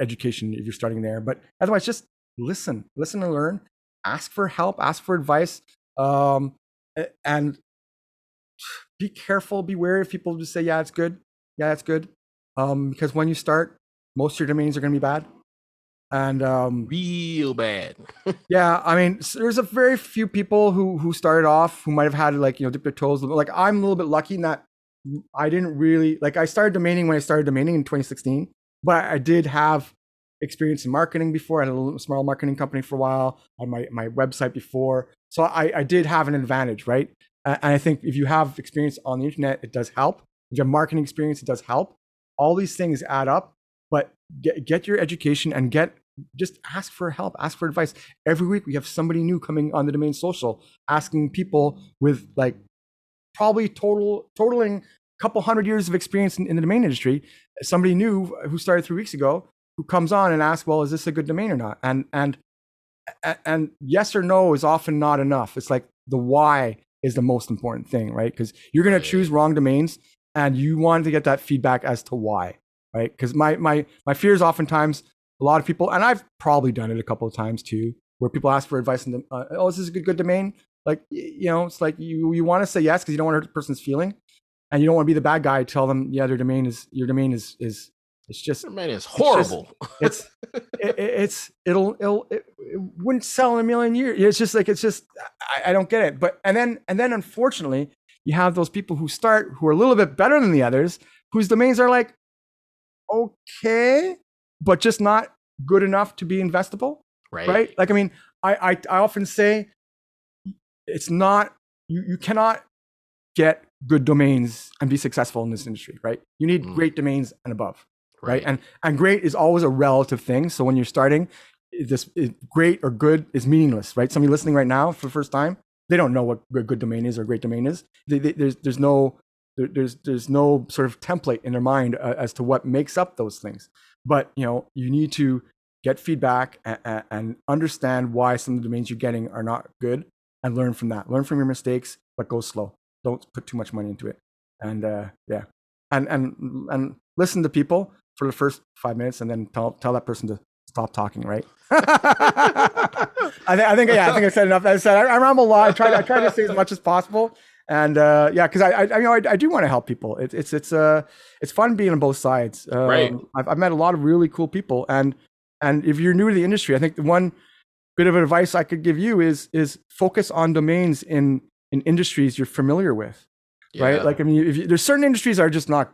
education if you're starting there. But otherwise, just listen and learn. Ask for help. Ask for advice. And be careful, be wary of people who just say, yeah, it's good. Yeah, that's good. Because when you start, most of your domains are going to be bad. And real bad. Yeah, I mean, there's a very few people who started off who might have had to dip their toes. Like, I'm a little bit lucky in that I didn't really, I started domaining when I started domaining in 2016, but I did have experience in marketing before. I had a small marketing company for a while, on my website before. So I did have an advantage, right? And I think if you have experience on the internet, it does help. If you have marketing experience, it does help. All these things add up, but get your education and just ask for help, ask for advice. Every week we have somebody new coming on the Domain Social, asking people with probably totaling a couple hundred years of experience in the domain industry. Somebody new who started 3 weeks ago, who comes on and asks, well, is this a good domain or not? And yes or no is often not enough. It's the why is the most important thing, right? Because you're going to choose wrong domains, and you want to get that feedback as to why, right? Because my fear is oftentimes a lot of people, and I've probably done it a couple of times too, where people ask for advice and oh, is this a good domain? It's you want to say yes because you don't want to hurt the person's feeling, and you don't want to be the bad guy to tell them, yeah, your domain is it's just, man, it's horrible. It wouldn't sell in a million years. I don't get it. But, and then unfortunately you have those people who start, who are a little bit better than the others, whose domains are okay, but just not good enough to be investable. Right. I often say it's not, you cannot get good domains and be successful in this industry, right? You need great domains and above. Right. And great is always a relative thing. So when you're starting, great or good is meaningless, right? Somebody listening right now for the first time, they don't know what good domain is or great domain is. There's no sort of template in their mind as to what makes up those things. But you need to get feedback and understand why some of the domains you're getting are not good, and learn from that. Learn from your mistakes, but go slow. Don't put too much money into it. And and listen to people for the first 5 minutes, and then tell that person to stop talking, right? I think I said enough. I ramble a lot. I try to say as much as possible, and because I do want to help people. It's fun being on both sides. Right. I've met a lot of really cool people, and if you're new to the industry, I think the one bit of advice I could give you is focus on domains in industries you're familiar with, right? There's certain industries that are just not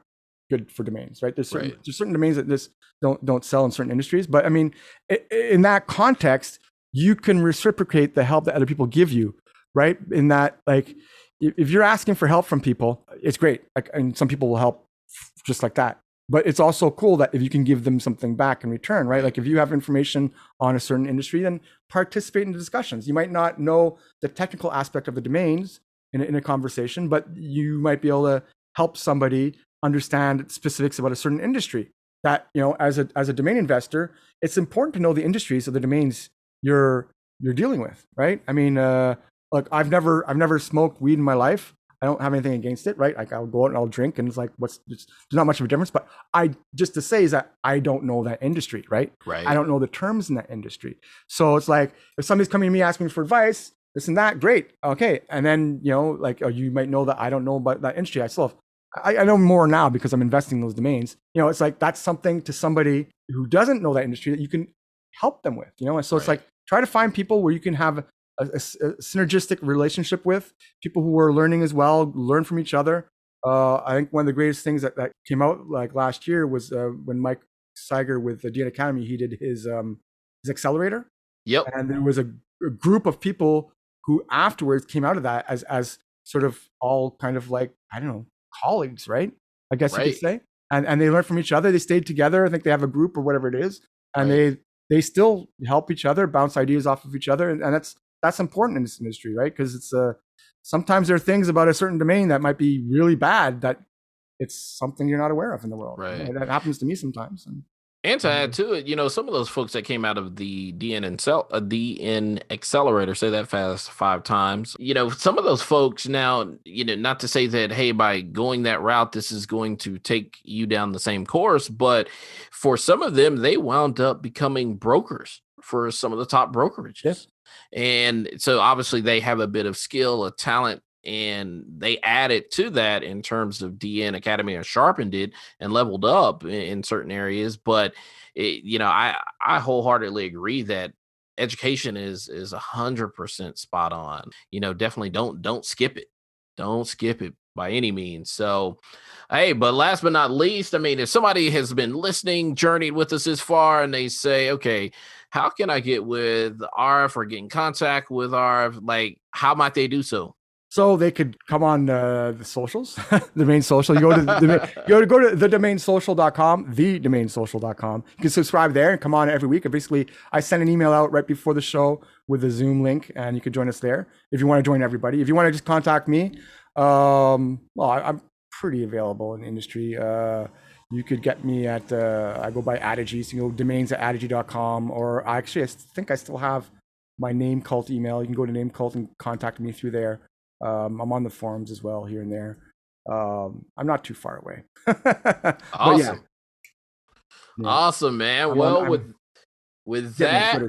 good for domains, right? There's certain domains that just don't sell in certain industries. But in that context, you can reciprocate the help that other people give you, right? In that, if you're asking for help from people, it's great. And some people will help just like that. But it's also cool that if you can give them something back in return, right? If you have information on a certain industry, then participate in the discussions. You might not know the technical aspect of the domains in a conversation, but you might be able to help somebody understand specifics about a certain industry. That, as a domain investor, it's important to know the industries of the domains you're dealing with, right? I've never smoked weed in my life. I don't have anything against it, right? Like I'll go out and I'll drink and it's like, there's not much of a difference, but I don't know that industry, right? Right. I don't know the terms in that industry. So it's like, if somebody's coming to me asking for advice, this and that, great. Okay. And then, you know, like, oh, you might know that I don't know about that industry. I still have, I know more now because I'm investing in those domains. You know, it's like, that's something to somebody who doesn't know that industry that you can help them with, you know? And so right. It's like, try to find people where you can have a synergistic relationship with, people who are learning as well, learn from each other. I think one of the greatest things that came out like last year was when Mike Cyger with the DN Academy, he did his accelerator. Yep. And there was a group of people who afterwards came out of that as sort of all kind of like, I don't know, colleagues, right? I guess right. You could say. And they learned from each other. They stayed together. I think they have a group or whatever it is. And right. They still help each other, bounce ideas off of each other. And that's important in this industry, right? Because it's sometimes there are things about a certain domain that might be really bad that it's something you're not aware of in the world. Right. And that happens to me sometimes. And to add to it, you know, some of those folks that came out of the DN Accelerator, say that fast 5 times, you know, some of those folks now, you know, not to say that, hey, by going that route, this is going to take you down the same course. But for some of them, they wound up becoming brokers for some of the top brokerages. Yes. And so obviously they have a bit of skill, a talent, and they added to that in terms of DN Academy and sharpened it and leveled up in certain areas. But, I wholeheartedly agree that education is 100% spot on. You know, definitely don't skip it. Don't skip it by any means. So, hey, but last but not least, I mean, if somebody has been listening, journeyed with us this far, and they say, okay, how can I get with Arif or get in contact with Arif? Like, how might they do so? So they could come on the socials, the Domain Social. You go to the DomainSocial.com, thedomainsocial.com. You can subscribe there and come on every week. And basically, I send an email out right before the show with a Zoom link, and you can join us there if you want to join everybody. If you want to just contact me, I'm pretty available in the industry. You could get me at I go by Adeegy, so you can go domains@adeegy.com, or I think I still have my Name Cult email. You can go to Name Cult and contact me through there. I'm on the forums as well here and there. I'm not too far away. Awesome. Yeah. Awesome, man. With that,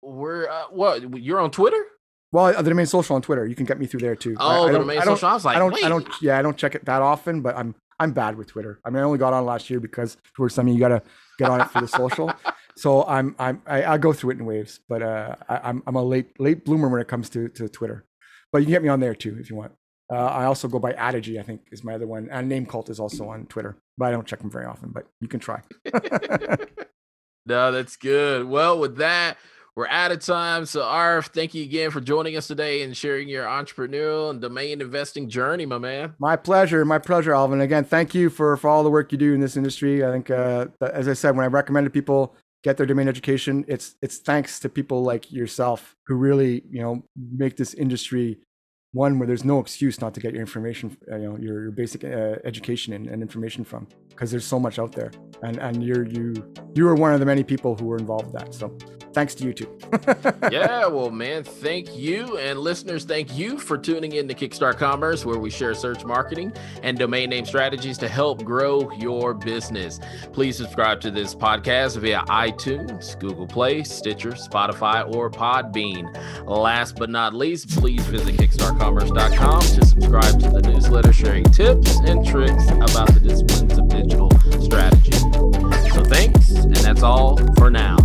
we're what? You're on Twitter? Well, the Domain Social on Twitter. You can get me through there too. Oh, the Domain Social. I was like, I don't. Yeah, I don't check it that often, but I'm bad with Twitter. I mean, I only got on last year because towards something you gotta get on it for the social. So I go through it in waves, but I'm a late bloomer when it comes to Twitter. But you can get me on there too if you want. I also go by Adeegy, I think, is my other one. And NameCult is also on Twitter, but I don't check them very often, but you can try. No, that's good. Well, with that, we're out of time. So, Arif, thank you again for joining us today and sharing your entrepreneurial and domain investing journey, my man. My pleasure, Alvin. Again, thank you for all the work you do in this industry. I think, as I said, when I recommended people get their domain education, it's thanks to people like yourself who really, you know, make this industry one where there's no excuse not to get your information, your basic education and information from, because there's so much out there, and you are one of the many people who were involved in that. So thanks to you too. Yeah, well, man, thank you. And listeners, thank you for tuning in to Kickstart Commerce, where we share search marketing and domain name strategies to help grow your business. Please subscribe to this podcast via iTunes, Google Play, Stitcher, Spotify, or Podbean. Last but not least, please visit kickstartcommerce.com to subscribe to the newsletter, sharing tips and tricks about the disciplines of digital strategy. So thanks, and that's all for now.